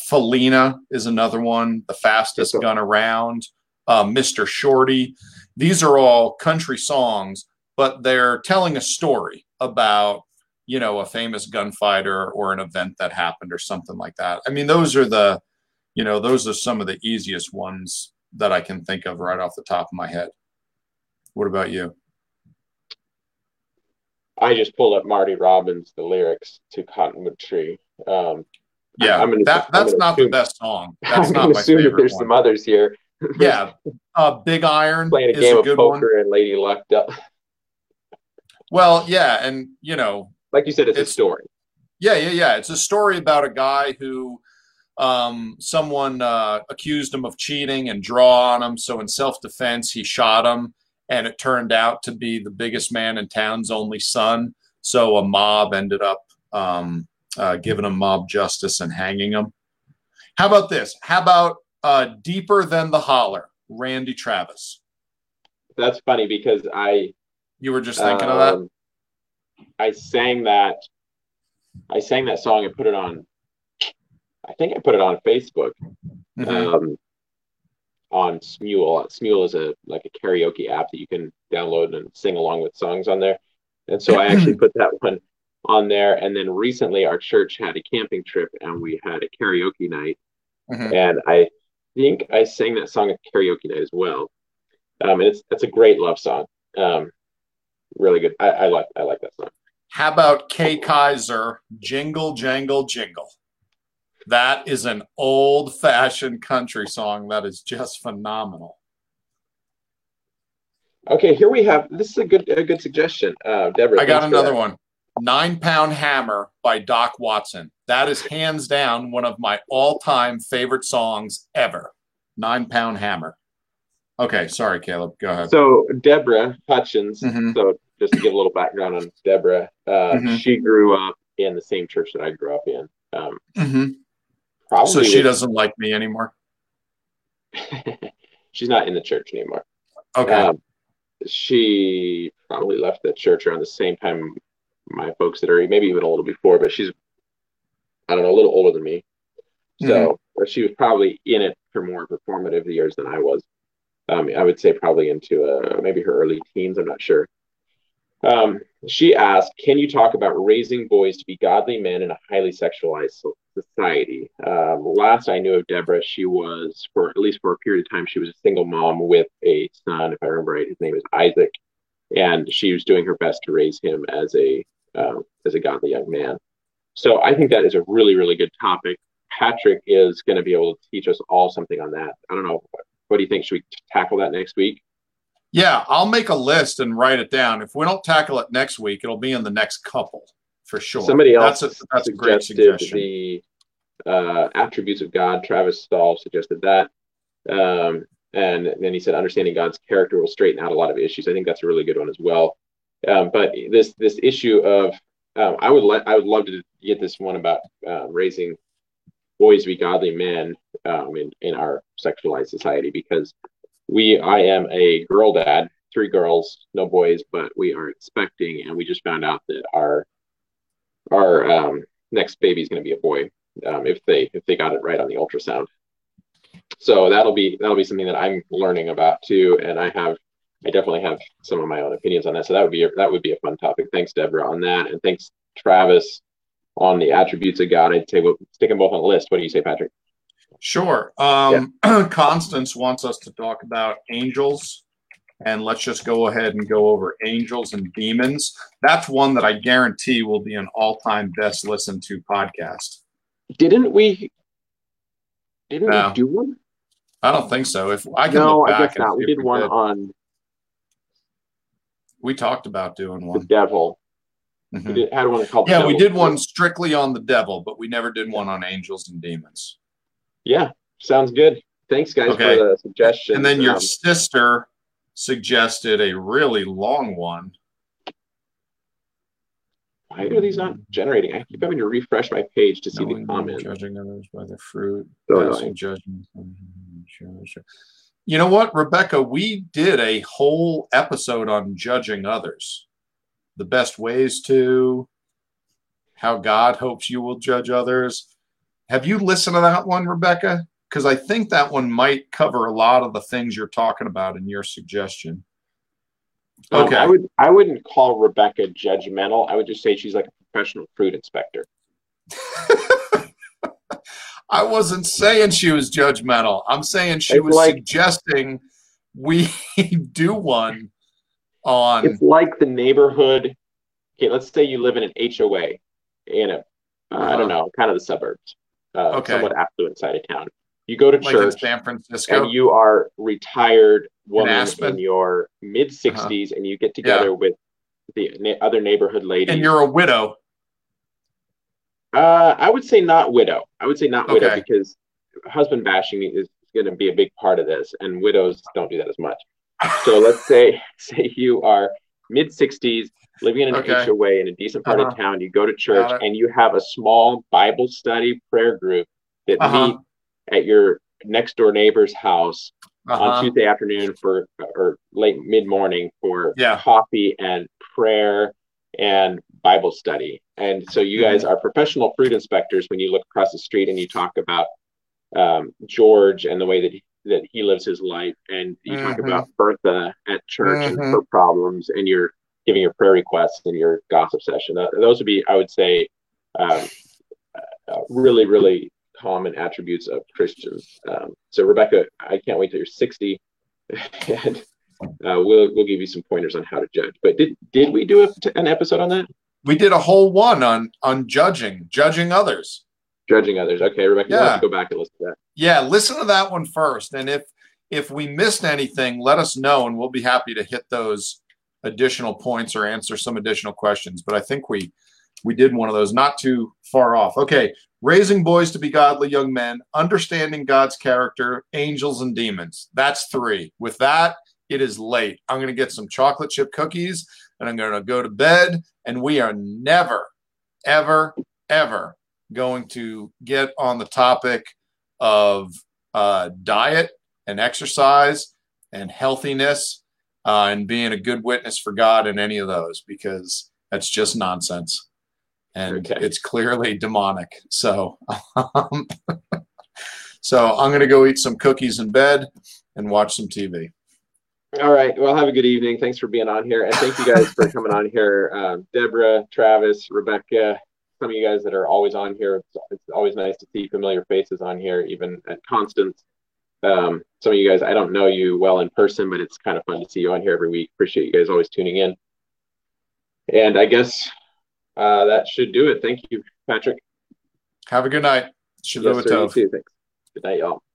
Felina is another one. The Fastest Gun Around. Mr. Shorty. These are all country songs, but they're telling a story about, a famous gunfighter or an event that happened or something like that. I mean, those are some of the easiest ones that I can think of right off the top of my head. What about you? I just pulled up Marty Robbins, the lyrics to Cottonwood Tree. That's not the best song. That's not my favorite. There's some others here. Yeah, Big Iron playing a game of poker and Lady Luck. Well, yeah, and like you said, it's a story. Yeah. It's a story about a guy who someone accused him of cheating and draw on him. So in self-defense, he shot him, and it turned out to be the biggest man in town's only son. So a mob ended up giving him mob justice and hanging him. How about this? How about Deeper Than the Holler, Randy Travis? That's funny because you were just thinking of that. I sang that song and put it on, I think I put it on Facebook. on Smule. Smule is a karaoke app that you can download and sing along with songs on there. And so I actually put that one on there. And then recently our church had a camping trip and we had a karaoke night. Mm-hmm. And I think I sang that song at karaoke night as well. And it's a great love song. Really good. I like that song. How about Kay Kaiser, Jingle, Jangle, Jingle? That is an old-fashioned country song that is just phenomenal. Okay, here we have, this is a good suggestion, Deborah. I got another one. 9 Pound Hammer by Doc Watson. That is hands down one of my all-time favorite songs ever. 9 Pound Hammer. Okay, sorry, Caleb. Go ahead. So Deborah Hutchins, mm-hmm. So just to give a little background on Deborah, mm-hmm. she grew up in the same church that I grew up in. Mm-hmm. Probably so she doesn't like me anymore? She's not in the church anymore. Okay. She probably left the church around the same time my folks did, or maybe even a little before, but she's, I don't know, a little older than me. So mm-hmm. she was probably in it for more performative years than I was. I would say probably into maybe her early teens. I'm not sure. She asked, can you talk about raising boys to be godly men in a highly sexualized society? Last I knew of Deborah, she was, for at least for a period of time, she was a single mom with a son, if I remember right, his name is Isaac. And she was doing her best to raise him as a godly young man. So I think that is a really, really good topic. Patrick is going to be able to teach us all something on that. I don't know. What do you think? Should we tackle that next week? Yeah, I'll make a list and write it down. If we don't tackle it next week, it'll be in the next couple for sure. Somebody else that's a great suggestion. The attributes of God. Travis Stahl suggested that. And then he said, understanding God's character will straighten out a lot of issues. I think that's a really good one as well. But this issue of, I would love to get this one about raising boys to be godly men in our sexualized society, because I am a girl dad, 3 girls, no boys, but we are expecting, and we just found out that our next baby is going to be a boy, if they got it right on the ultrasound. So that'll be something that I'm learning about too, and I definitely have some of my own opinions on that. So that would be a fun topic. Thanks, Deborah, on that, and thanks, Travis, on the attributes of God. I'd say we'll stick them both on the list. What do you say, Patrick? Sure. Yeah. Constance wants us to talk about angels, and let's just go ahead and go over angels and demons. That's one that I guarantee will be an all-time best listened to podcast. Didn't we do one? I don't think so. If I can look back. No, I guess not. We did one on. We talked about doing one. The devil. Mm-hmm. We did, had one called. Yeah, we did one strictly on the devil, but we never did one on angels and demons. Yeah, sounds good. Thanks, guys, for the suggestion. And then your sister suggested a really long one. Why are these not generating? I keep having to refresh my page to see the comment. Judging others by their fruit. You know what, Rebecca? We did a whole episode on judging others. The best ways to, how God hopes you will judge others. Have you listened to that one, Rebecca? Because I think that one might cover a lot of the things you're talking about in your suggestion. Okay. I wouldn't call Rebecca judgmental. I would just say she's like a professional fruit inspector. I wasn't saying she was judgmental. I'm saying she was suggesting we do one on. It's like the neighborhood. Okay, let's say you live in an HOA in a, I don't know, kind of the suburbs. Somewhat affluent side of town. You go to church in San Francisco, and you are retired woman in your mid 60s, and you get together with the other neighborhood ladies. And you're a widow. I would say not widow. I would say not widow because husband bashing is going to be a big part of this, and widows don't do that as much. So let's say you are mid 60s, living in an HOA in a decent part of town, you go to church, and you have a small Bible study prayer group that meet at your next door neighbor's house on Tuesday afternoon or late mid-morning for coffee and prayer and Bible study. And so you guys are professional fruit inspectors when you look across the street and you talk about George and the way that that he lives his life, and you mm-hmm. talk about Bertha at church mm-hmm. and her problems, and you're giving your prayer requests and your gossip session. Those would be, I would say, really, really common attributes of Christians. So Rebecca, I can't wait till you're 60, and we'll give you some pointers on how to judge. But did we do an episode on that? We did a whole one on judging others. Judging others. Okay, Rebecca, yeah. You'll have to go back and listen to that. Yeah, listen to that one first. And if we missed anything, let us know, and we'll be happy to hit those additional points or answer some additional questions. But I think we did one of those not too far off. Okay, raising boys to be godly young men, understanding God's character, angels and demons. That's 3. With that, it is late. I'm going to get some chocolate chip cookies, and I'm going to go to bed, and we are never, ever, ever going to get on the topic of diet and exercise and healthiness and being a good witness for God in any of those, because that's just nonsense. And it's clearly demonic. So, so I'm going to go eat some cookies in bed and watch some TV. All right. Well, have a good evening. Thanks for being on here. And thank you guys for coming on here. Deborah, Travis, Rebecca, some of you guys that are always on here. It's always nice to see familiar faces on here, even at Constance. Some of you guys, I don't know you well in person, but it's kind of fun to see you on here every week. Appreciate you guys always tuning in. And I guess that should do it. Thank you, Patrick. Have a good night. Yes, sir, you too. Thanks. Good night, y'all.